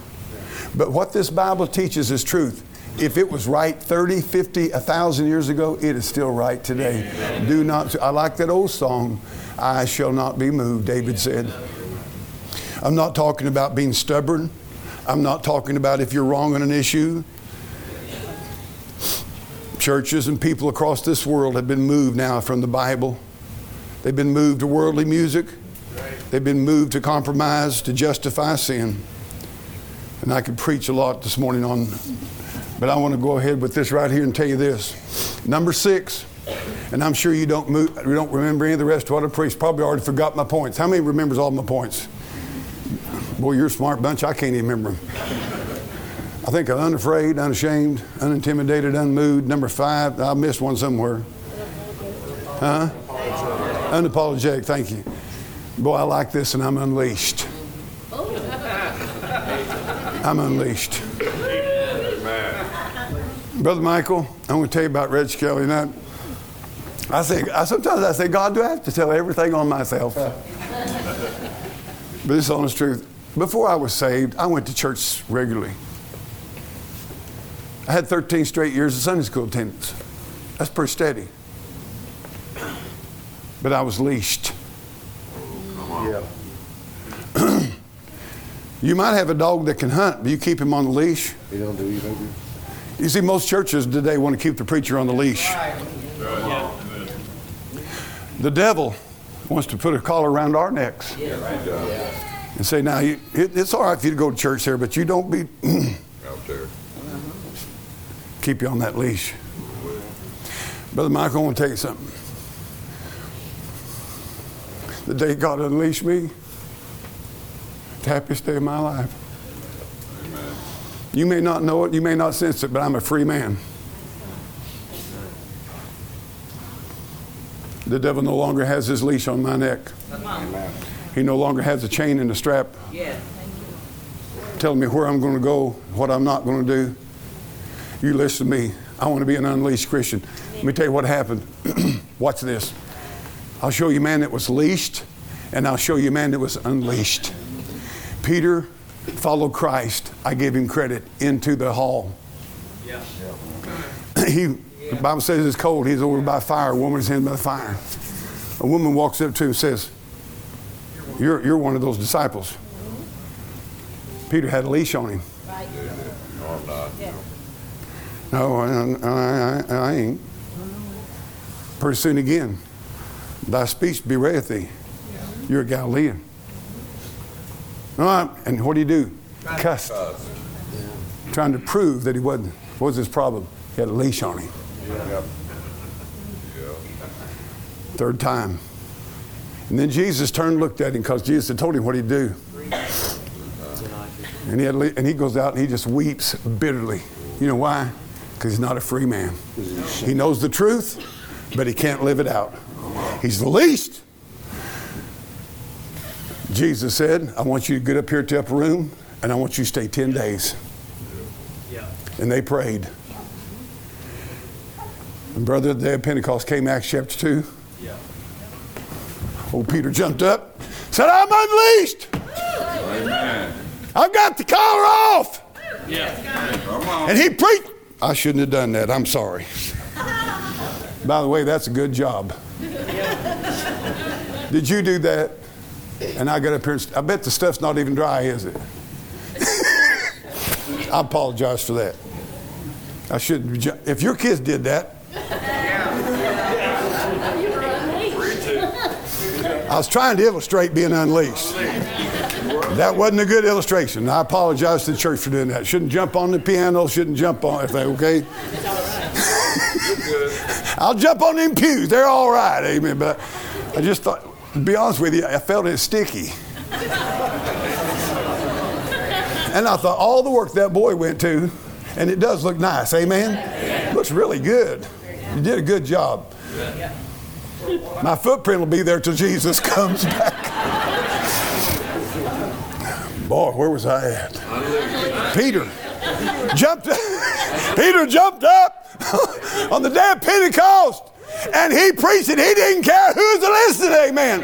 But what this Bible teaches is truth. If it was right 30, 50, 1,000 years ago, it is still right today. Amen. Do not, I like that old song, I shall not be moved, David said. I'm not talking about being stubborn. I'm not talking about if you're wrong on an issue. Churches and people across this world have been moved now from the Bible. They've been moved to worldly music. They've been moved to compromise, to justify sin. And I could preach a lot this morning on, but I want to go ahead with this right here and tell you this. Number 6, and I'm sure you don't remember any of the rest of what I preached. Probably already forgot my points. How many remembers all my points? Boy, you're a smart bunch. I can't even remember them. I think I'm unafraid, unashamed, unintimidated, unmoved. Number 5, I missed one somewhere. Huh? Unapologetic, thank you. Boy, I like this, and I'm unleashed. I'm unleashed. Brother Michael, I'm going to tell you about Reg Kelly. And I sometimes say, God, do I have to tell everything on myself? But it's the honest truth. Before I was saved, I went to church regularly. I had 13 straight years of Sunday school attendance. That's pretty steady. But I was leashed. Yeah. You might have a dog that can hunt, but you keep him on the leash. They don't do you, baby. You see, most churches today want to keep the preacher on the leash. The devil wants to put a collar around our necks and say, now, it's all right for you to go to church there, but you don't be out there. Keep you on that leash. Brother Michael, I want to tell you something. The day God unleashed me, the happiest day of my life. You may not know it, you may not sense it, but I'm a free man. The devil no longer has his leash on my neck. He no longer has a chain and a strap telling me where I'm going to go, what I'm not going to do. You listen to me. I want to be an unleashed Christian. Let me tell you what happened. Watch this. I'll show you a man that was leashed, and I'll show you a man that was unleashed. Peter followed Christ. I gave him credit into the hall. Yeah. The Bible says it's cold. He's over by fire. A woman's in by the fire. A woman walks up to him and says, you're one of those disciples. Peter had a leash on him. Right. No, I'm not. Yeah. No, I ain't. Pretty soon again, thy speech bewrayeth thee. Yeah. You're a Galilean. No, and what did he do? Cussed. Trying to prove that he wasn't. What was his problem? He had a leash on him. Yeah. Third time. And then Jesus turned and looked at him because Jesus had told him what he'd do. And he goes out and he just weeps bitterly. You know why? Because he's not a free man. He knows the truth, but he can't live it out. He's the least. Jesus said, I want you to get up here to the upper room and I want you to stay 10 days. And they prayed. And brother, the day of Pentecost came, Acts chapter 2. Old Peter jumped up, said, I'm unleashed. Amen. I've got the collar off. Yeah. And he preached. I shouldn't have done that. I'm sorry. By the way, that's a good job. Did you do that? And I got up here. I bet the stuff's not even dry, is it? I apologize for that. I shouldn't. If your kids did that. I was trying to illustrate being unleashed. That wasn't a good illustration. I apologize to the church for doing that. Shouldn't jump on the piano. Shouldn't jump on. If they okay. I'll jump on them pews. They're all right. Amen. But I just thought, to be honest with you, I felt it sticky. And I thought all the work that boy went to, and it does look nice. Amen. It looks really good. You did a good job. My footprint will be there till Jesus comes back. Boy, where was I at? Peter jumped up on the day of Pentecost and he preached it. He didn't care who's listening, amen.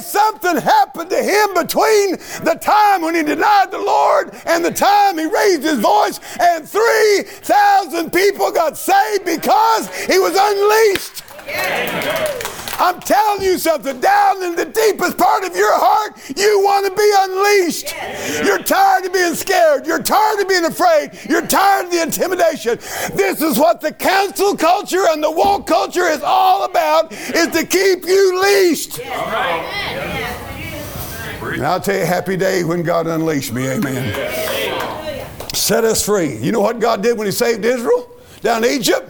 Something happened to him between the time when he denied the Lord and the time he raised his voice, and 3,000 people got saved because he was unleashed. Yeah. I'm telling you something, down in the deepest part of your heart, you want to be unleashed. Yes. You're tired of being scared. You're tired of being afraid. You're tired of the intimidation. This is what the council culture and the woke culture is all about, is to keep you leashed. Yes. All right. Yes. And I'll tell you, happy day when God unleashed me, amen. Yes. Set us free. You know what God did when he saved Israel down in Egypt?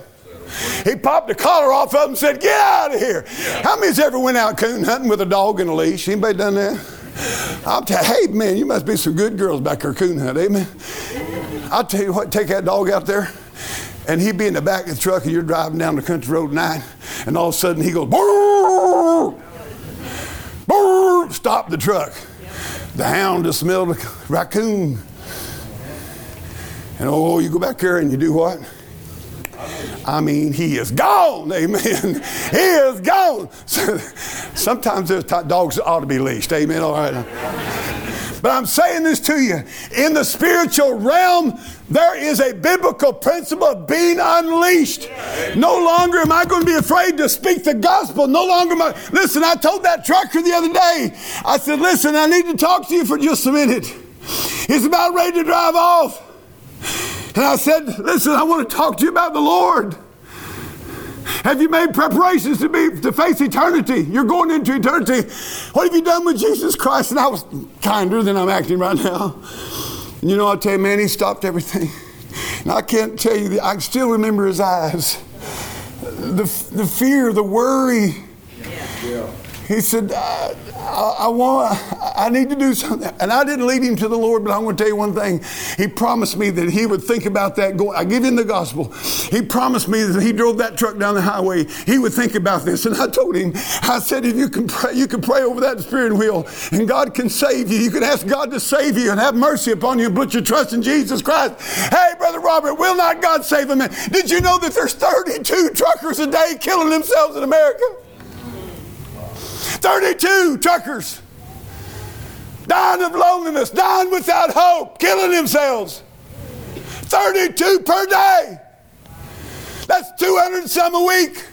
He popped the collar off of them and said, get out of here. Yeah. How many's ever went out coon hunting with a dog in a leash? Anybody done that? I'll tell you, hey, man, you must be some good girls back there coon hunting, amen? I'll tell you what, take that dog out there, and he'd be in the back of the truck, and you're driving down the country road at night, and all of a sudden he goes, brrr, brrr, stop the truck. The hound just smelled a raccoon. And, oh, you go back there and you do what? I mean, he is gone, amen. He is gone. Sometimes those dogs ought to be leashed, amen. All right. But I'm saying this to you. In the spiritual realm, there is a biblical principle of being unleashed. No longer am I going to be afraid to speak the gospel. No longer am I. Listen, I told that trucker the other day. I said, listen, I need to talk to you for just a minute. He's about ready to drive off. And I said, listen, I want to talk to you about the Lord. Have you made preparations to face eternity? You're going into eternity. What have you done with Jesus Christ? And I was kinder than I'm acting right now. And you know, I'll tell you, man, he stopped everything. And I can't tell you, I still remember his eyes. The fear, the worry. Yeah. He said, I need to do something. And I didn't lead him to the Lord, but I'm going to tell you one thing. He promised me that he would think about that. I give him the gospel. He promised me that he drove that truck down the highway. He would think about this. And I told him, I said, if you can pray over that steering wheel and God can save you. You can ask God to save you and have mercy upon you and put your trust in Jesus Christ. Hey, Brother Robert, will not God save a man? Did you know that there's 32 truckers a day killing themselves in America? 32 truckers dying of loneliness, dying without hope, killing themselves. 32 per day. That's 200 and some a week.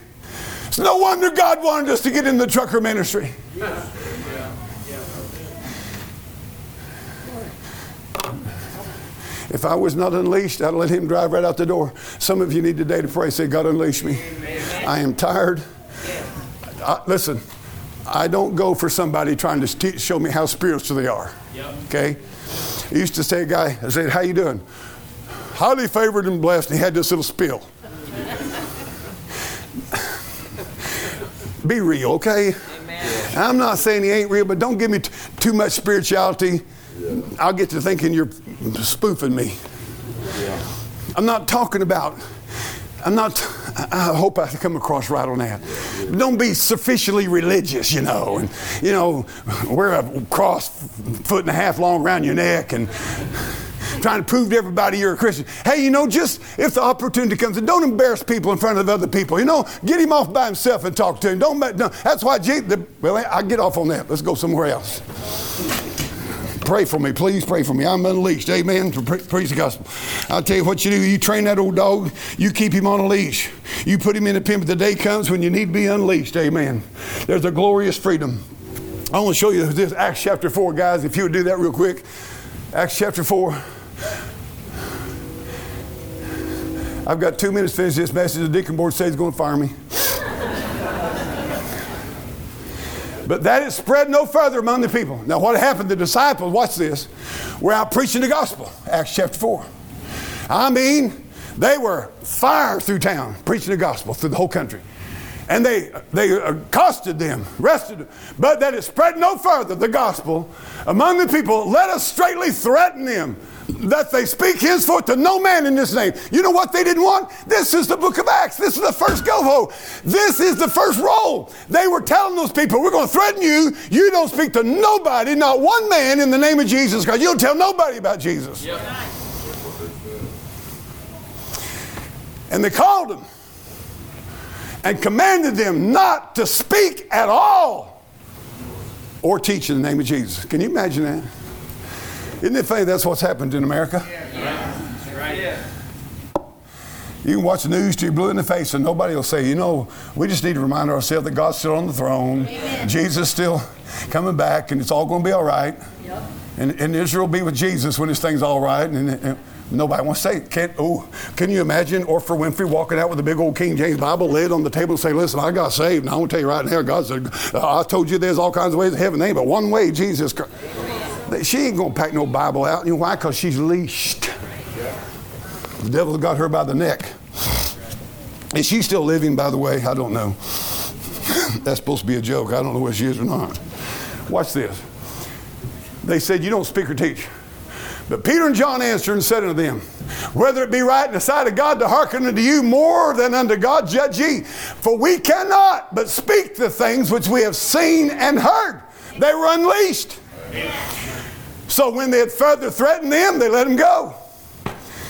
It's no wonder God wanted us to get in the trucker ministry. Yes. If I was not unleashed, I'd let him drive right out the door. Some of you need today to pray. Say, God, unleash me. Amen. I am tired. Listen, I don't go for somebody trying to show me how spiritual they are. Yep. Okay? I used to say, a guy, I said, how you doing? Highly favored and blessed. And he had this little spiel. Be real, okay? Amen. I'm not saying he ain't real, but don't give me too much spirituality. Yeah. I'll get to thinking you're spoofing me. Yeah. I'm not talking about... I hope I come across right on that. Yeah. Don't be sufficiently religious, you know, and, you know, wear a cross foot and a half long around your neck and trying to prove to everybody you're a Christian. Hey, you know, just if the opportunity comes, and don't embarrass people in front of other people. You know, get him off by himself and talk to him. That's why well, I get off on that. Let's go somewhere else. Pray for me, please pray for me. I'm unleashed. Amen. Preach the gospel. I'll tell you what you do. You train that old dog. You keep him on a leash. You put him in a pen, but the day comes when you need to be unleashed. Amen. There's a glorious freedom. I want to show you this. Acts chapter 4, guys. If you would do that real quick. Acts chapter 4. I've got 2 minutes to finish this message. The deacon board says he's going to fire me. But that it spread no further among the people. Now what happened? The disciples, watch this, were out preaching the gospel. Acts chapter 4. I mean, they were fired through town, preaching the gospel through the whole country. And they accosted them, arrested them. But that it spread no further, the gospel, among the people, let us straightly threaten them that they speak henceforth to no man in this name. You know what they didn't want? This is the book of Acts. This is the first go-ho. This is the first roll. They were telling those people, we're going to threaten you. You don't speak to nobody, not one man in the name of Jesus Christ. You don't tell nobody about Jesus. Yep. And they called them and commanded them not to speak at all or teach in the name of Jesus. Can you imagine that? Isn't it funny that's what's happened in America? Yeah. Right. Yeah. You can watch the news till you're blue in the face and nobody will say, you know, we just need to remind ourselves that God's still on the throne. Amen. Jesus still coming back and it's all going to be all right. Yep. And Israel will be with Jesus when this thing's all right. And nobody wants to say it. Can you imagine Oprah Winfrey walking out with a big old King James Bible lid on the table and say, listen, I got saved. And I'm going to tell you right now, God said, I told you there's all kinds of ways to heaven. There ain't but one way, Jesus Christ. She ain't going to pack no Bible out. You know why? Because she's leashed. The devil got her by the neck. Is she still living, by the way? I don't know. That's supposed to be a joke. I don't know where she is or not. Watch this. They said, you don't speak or teach. But Peter and John answered and said unto them, whether it be right in the sight of God to hearken unto you more than unto God, judge ye. For we cannot but speak the things which we have seen and heard. They were unleashed. So when they had further threatened them, they let them go.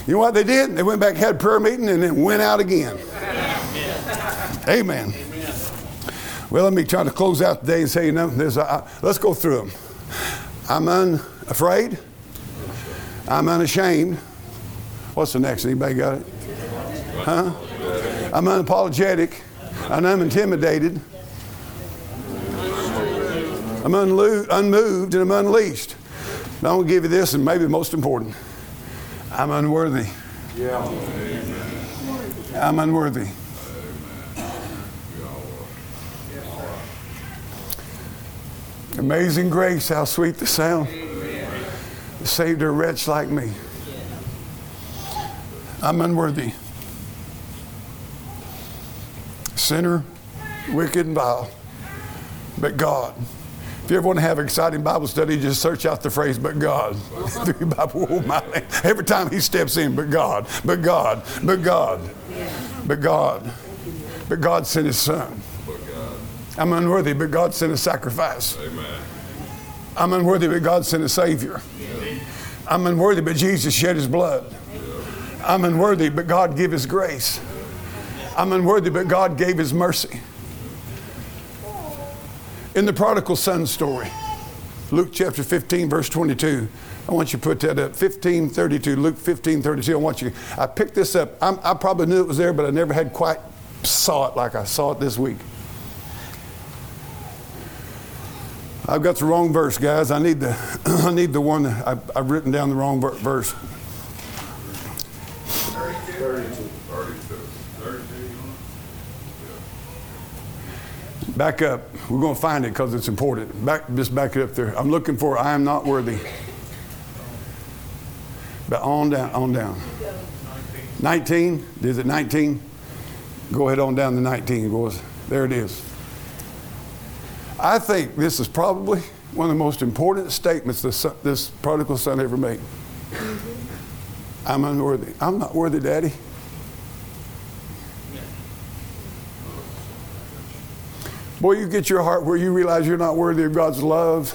You know what they did? They went back, had a prayer meeting, and then went out again. Amen. Amen. Well, let me try to close out today and say, you know, let's go through them. I'm unafraid. I'm unashamed. What's the next? Anybody got it? Huh? I'm unapologetic. I'm unintimidated. I'm unmoved and I'm unleashed. And I'm going to give you this, and maybe most important. I'm unworthy. Yeah. I'm unworthy. Amazing grace, how sweet the sound. It saved a wretch like me. I'm unworthy. Sinner, wicked and vile. but God. If you ever want to have an exciting Bible study, just search out the phrase, but God. Every time he steps in, but God, but God, but God, but God. But God sent his son. I'm unworthy, but God sent a sacrifice. Amen. I'm unworthy, but God sent a Savior. Yeah. I'm unworthy, but Jesus shed his blood. Yeah. I'm unworthy, but God gave his grace. I'm unworthy, but God gave his mercy. In the Prodigal Son story, Luke chapter 15, verse 22. I want you to put that up. 15:32, Luke 15:32. I picked this up. I probably knew it was there, but I never had quite saw it like I saw it this week. I've got the wrong verse, guys. I need the one. I've written down the wrong verse. 32. Back up. We're going to find it because it's important. Just back it up there. I'm looking for I am not worthy. But on down. 19. Is it 19? Go ahead on down to 19, boys. There it is. I think this is probably one of the most important statements this prodigal son ever made. Mm-hmm. I'm unworthy. I'm not worthy, Daddy. Boy, you get your heart where you realize you're not worthy of God's love.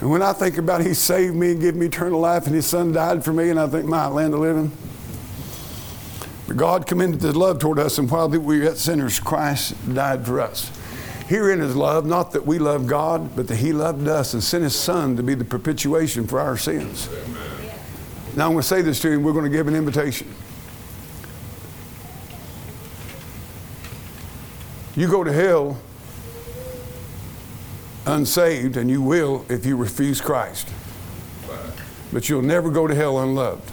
And when I think about he saved me and gave me eternal life and his son died for me, and I think, my land of living. But God commended his love toward us, and while we were yet sinners, Christ died for us. Herein is love, not that we love God, but that he loved us and sent his son to be the propitiation for our sins. Amen. Now I'm going to say this to you, and we're going to give an invitation. You go to hell unsaved, and you will if you refuse Christ. But you'll never go to hell unloved.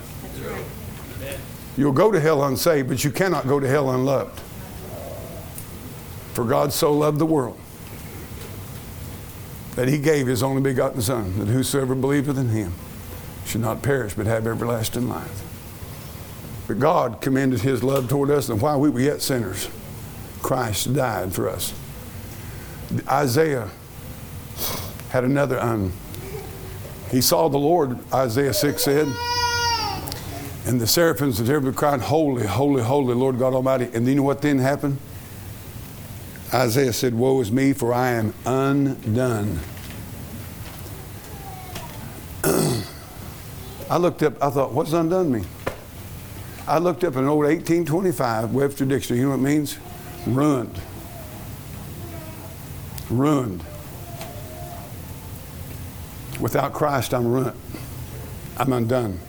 You'll go to hell unsaved, but you cannot go to hell unloved. For God so loved the world that he gave his only begotten son, that whosoever believeth in him should not perish but have everlasting life. But God commended his love toward us, and while we were yet sinners, Christ died for us. Isaiah had another He saw the Lord, Isaiah 6 said, and the seraphims and cherubim cried, holy, holy, holy, Lord God Almighty. And do you know what then happened? Isaiah said, woe is me, for I am undone. I looked up, I thought, what's undone mean? I looked up an old 1825 Webster Dictionary. You know what it means? Ruined. Ruined. Without Christ, I'm ruined. I'm undone.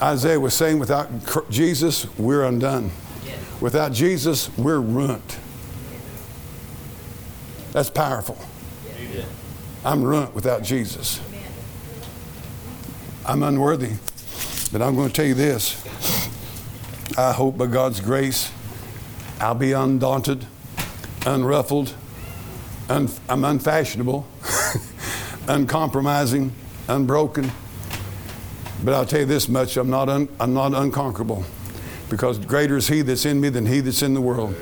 Isaiah was saying, without Jesus, we're undone. Without Jesus, we're ruined. That's powerful. Amen. I'm ruined without Jesus. I'm unworthy. But I'm going to tell you this. I hope by God's grace, I'll be undaunted, unruffled. I'm unfashionable, uncompromising, unbroken. But I'll tell you this much, I'm not unconquerable. Because greater is he that's in me than he that's in the world.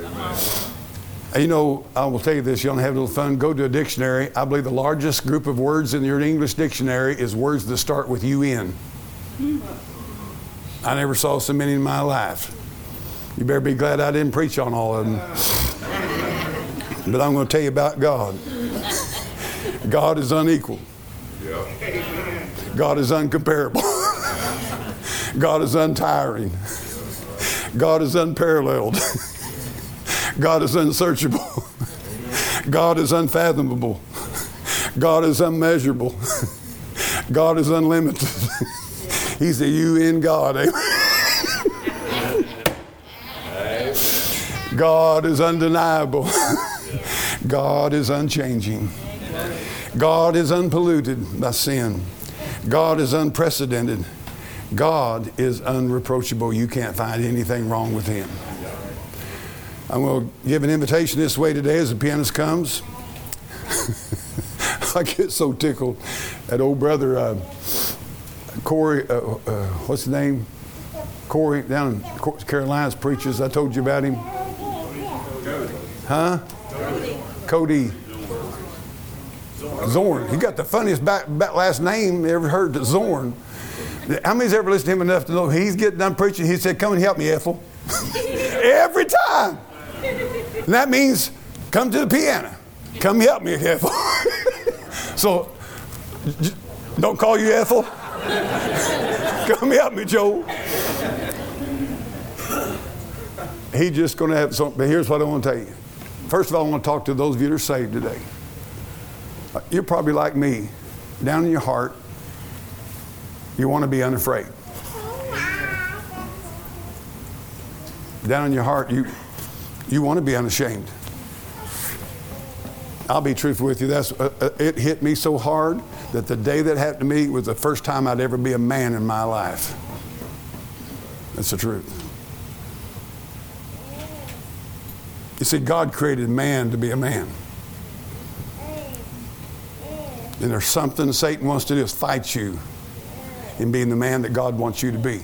You know, I will tell you this, you want to have a little fun, go to a dictionary. I believe the largest group of words in your English dictionary is words that start with UN. I never saw so many in my life. You better be glad I didn't preach on all of them. But I'm going to tell you about God. God is unequal. God is uncomparable. God is untiring. God is unparalleled. God is unsearchable. God is unfathomable. God is unmeasurable. God is unlimited. He's the UN God. Amen. God is undeniable. God is unchanging. God is unpolluted by sin. God is unprecedented. God is unreproachable. You can't find anything wrong with him. I'm going to give an invitation this way today as the pianist comes. I get so tickled at old brother Corey, what's his name? Corey down in Carolinas preaches. I told you about him. Huh? Cody Zorn. He got the funniest last name ever heard, Zorn. How many's ever listened to him enough to know he's getting done preaching? He said, "Come and help me, Ethel." Every time. And that means come to the piano. Come help me, Ethel. So don't call you Ethel. Come help me, Joe. He's just going to have something. But here's what I want to tell you. First of all, I want to talk to those of you that are saved today. You're probably like me. Down in your heart, you want to be unafraid. Down in your heart, you want to be unashamed. I'll be truthful with you. It hit me so hard that the day that happened to me was the first time I'd ever be a man in my life. That's the truth. You see, God created man to be a man. And there's something Satan wants to do is fight you in being the man that God wants you to be.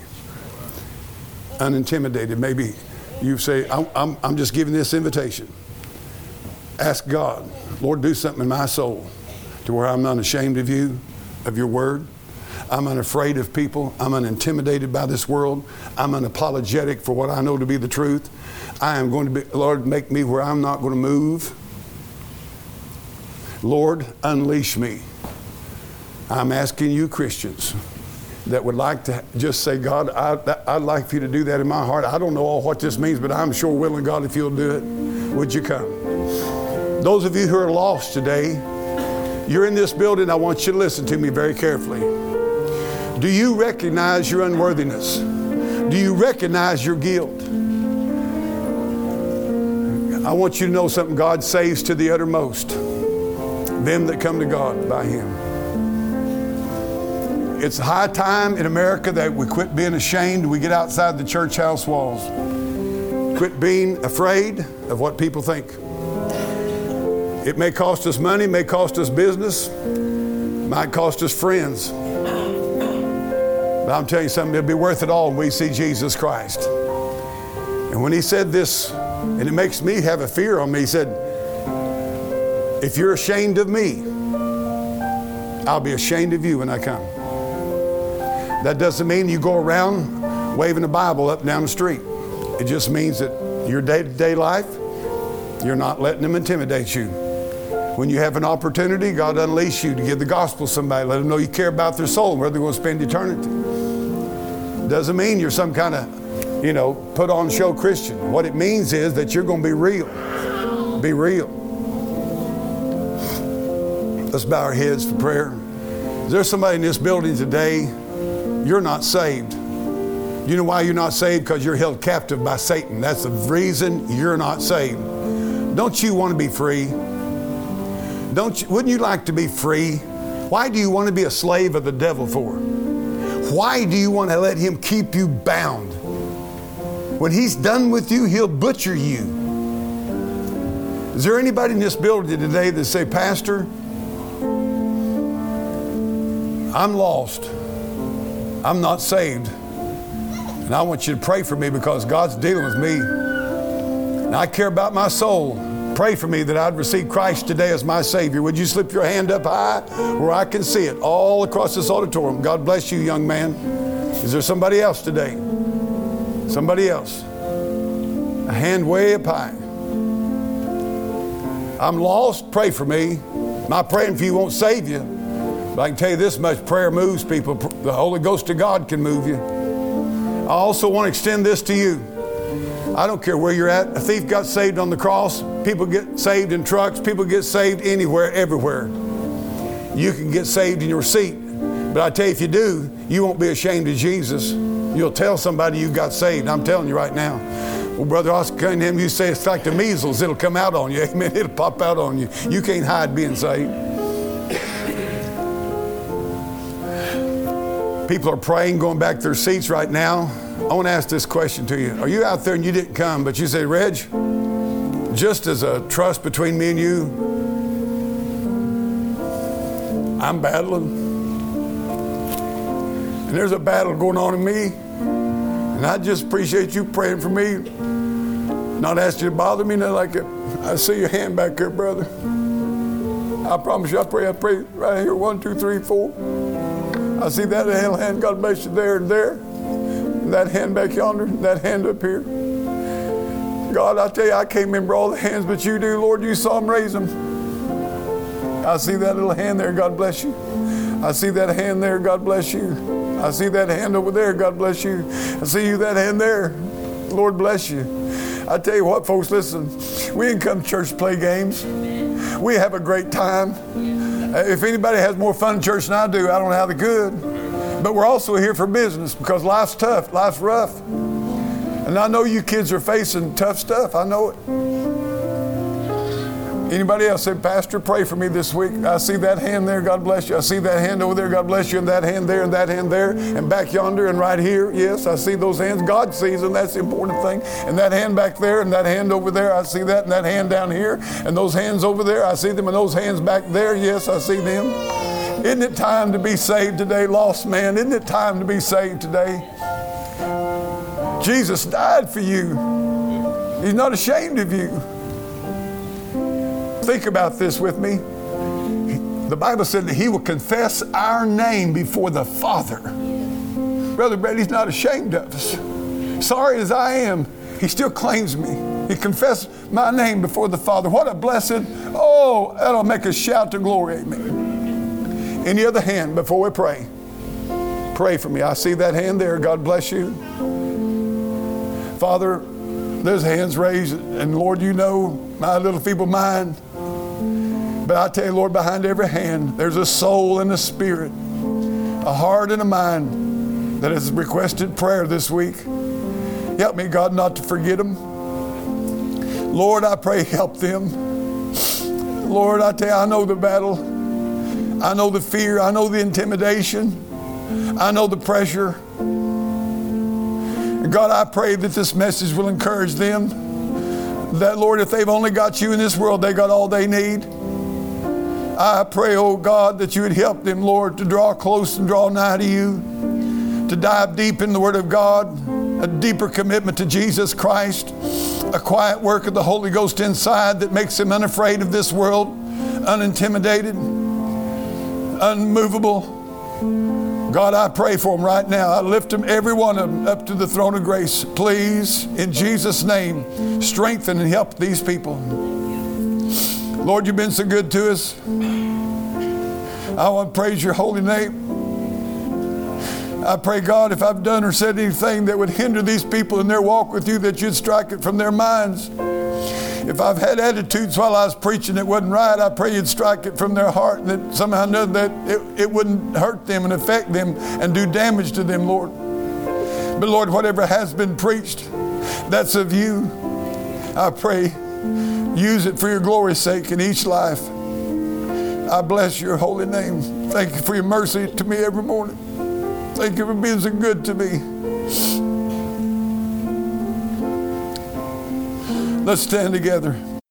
Unintimidated. Maybe you say, I'm just giving this invitation. Ask God, Lord, do something in my soul to where I'm not ashamed of you, of your word. I'm unafraid of people. I'm unintimidated by this world. I'm unapologetic for what I know to be the truth. I am going to be, Lord, make me where I'm not going to move. Lord, unleash me. I'm asking you Christians that would like to just say, God, I'd like for you to do that in my heart. I don't know all what this means, but I'm sure willing, God, if you'll do it, would you come? Those of you who are lost today, you're in this building. I want you to listen to me very carefully. Do you recognize your unworthiness? Do you recognize your guilt? I want you to know something. God saves to the uttermost them that come to God by Him. It's high time in America that we quit being ashamed. We get outside the church house walls. Quit being afraid of what people think. It may cost us money, may cost us business, might cost us friends. But I'm telling you something, it'll be worth it all when we see Jesus Christ. And when He said this, and it makes me have a fear on me, He said, if you're ashamed of me, I'll be ashamed of you when I come. That doesn't mean you go around waving a Bible up and down the street. It just means that your day-to-day life, you're not letting them intimidate you. When you have an opportunity, God unleash you to give the gospel to somebody. Let them know you care about their soul and where they're going to spend eternity. Doesn't mean you're some kind of, put on show Christian. What it means is that you're going to be real. Be real. Let's bow our heads for prayer. Is there somebody in this building today, you're not saved? You know why you're not saved? Because you're held captive by Satan. That's the reason you're not saved. Don't you want to be free? Wouldn't you like to be free? Why do you want to be a slave of the devil for? Why do you want to let him keep you bound? When he's done with you, he'll butcher you. Is there anybody in this building today that say, Pastor, I'm lost. I'm not saved. And I want you to pray for me because God's dealing with me. And I care about my soul. Pray for me that I'd receive Christ today as my Savior. Would you slip your hand up high where I can see it all across this auditorium? God bless you, young man. Is there somebody else today? Somebody else. A hand way up high. I'm lost. Pray for me. My praying for you won't save you. But I can tell you this much. Prayer moves people. The Holy Ghost of God can move you. I also want to extend this to you. I don't care where you're at. A thief got saved on the cross. People get saved in trucks. People get saved anywhere, everywhere. You can get saved in your seat. But I tell you, if you do, you won't be ashamed of Jesus. You'll tell somebody you got saved. I'm telling you right now. Well, Brother Oscar Cunningham, you say it's like the measles. It'll come out on you. Amen. It'll pop out on you. You can't hide being saved. People are praying, going back to their seats right now. I want to ask this question to you. Are you out there and you didn't come, but you say, Reg, just as a trust between me and you, I'm battling. And there's a battle going on in me. And I just appreciate you praying for me. Not asking you to bother me, nothing like that. I see your hand back here, brother. I promise you, I pray right here, 1, 2, 3, 4. I see that hand, God bless you there and there. And that hand back yonder, and that hand up here. God, I tell you, I can't remember all the hands, but you do, Lord. You saw them raise them. I see that little hand there, God bless you. I see that hand there, God bless you. I see that hand over there, God bless you. I see you, that hand there, Lord bless you. I tell you what, folks, listen, we didn't come to church to play games. Amen. We have a great time. Yes. If anybody has more fun in church than I do, I don't know how they could. But we're also here for business because life's tough, life's rough. And I know you kids are facing tough stuff, I know it. Anybody else say, Pastor, pray for me this week. I see that hand there, God bless you. I see that hand over there, God bless you. And that hand there, and that hand there, and back yonder, and right here. Yes, I see those hands. God sees them, that's the important thing. And that hand back there, and that hand over there, I see that. And that hand down here, and those hands over there, I see them. And those hands back there, yes, I see them. Isn't it time to be saved today, lost man? Isn't it time to be saved today? Jesus died for you. He's not ashamed of you. Think about this with me. The Bible said that he will confess our name before the Father. Brother Brady's not ashamed of us. Sorry as I am, he still claims me. He confessed my name before the Father. What a blessed, oh, that'll make us shout to glory, amen. Any other hand before we pray? Pray for me. I see that hand there. God bless you. Father, there's hands raised, and Lord, you know my little feeble mind. But I tell you, Lord, behind every hand, there's a soul and a spirit, a heart and a mind that has requested prayer this week. Help me, God, not to forget them. Lord, I pray, help them. Lord, I tell you, I know the battle. I know the fear. I know the intimidation. I know the pressure. God, I pray that this message will encourage them. That, Lord, if they've only got you in this world, they got all they need. I pray, oh God, that you would help them, Lord, to draw close and draw nigh to you, to dive deep in the Word of God, a deeper commitment to Jesus Christ, a quiet work of the Holy Ghost inside that makes them unafraid of this world, unintimidated, unmovable. God, I pray for them right now. I lift them, every one of them, up to the throne of grace. Please, in Jesus' name, strengthen and help these people. Lord, you've been so good to us. I want to praise your holy name. I pray, God, if I've done or said anything that would hinder these people in their walk with you, that you'd strike it from their minds. If I've had attitudes while I was preaching that wasn't right, I pray you'd strike it from their heart and that somehow or another that it wouldn't hurt them and affect them and do damage to them, Lord. But Lord, whatever has been preached, that's of you. I pray, use it for your glory's sake in each life. I bless your holy name. Thank you for your mercy to me every morning. Thank you for being so good to me. Let's stand together.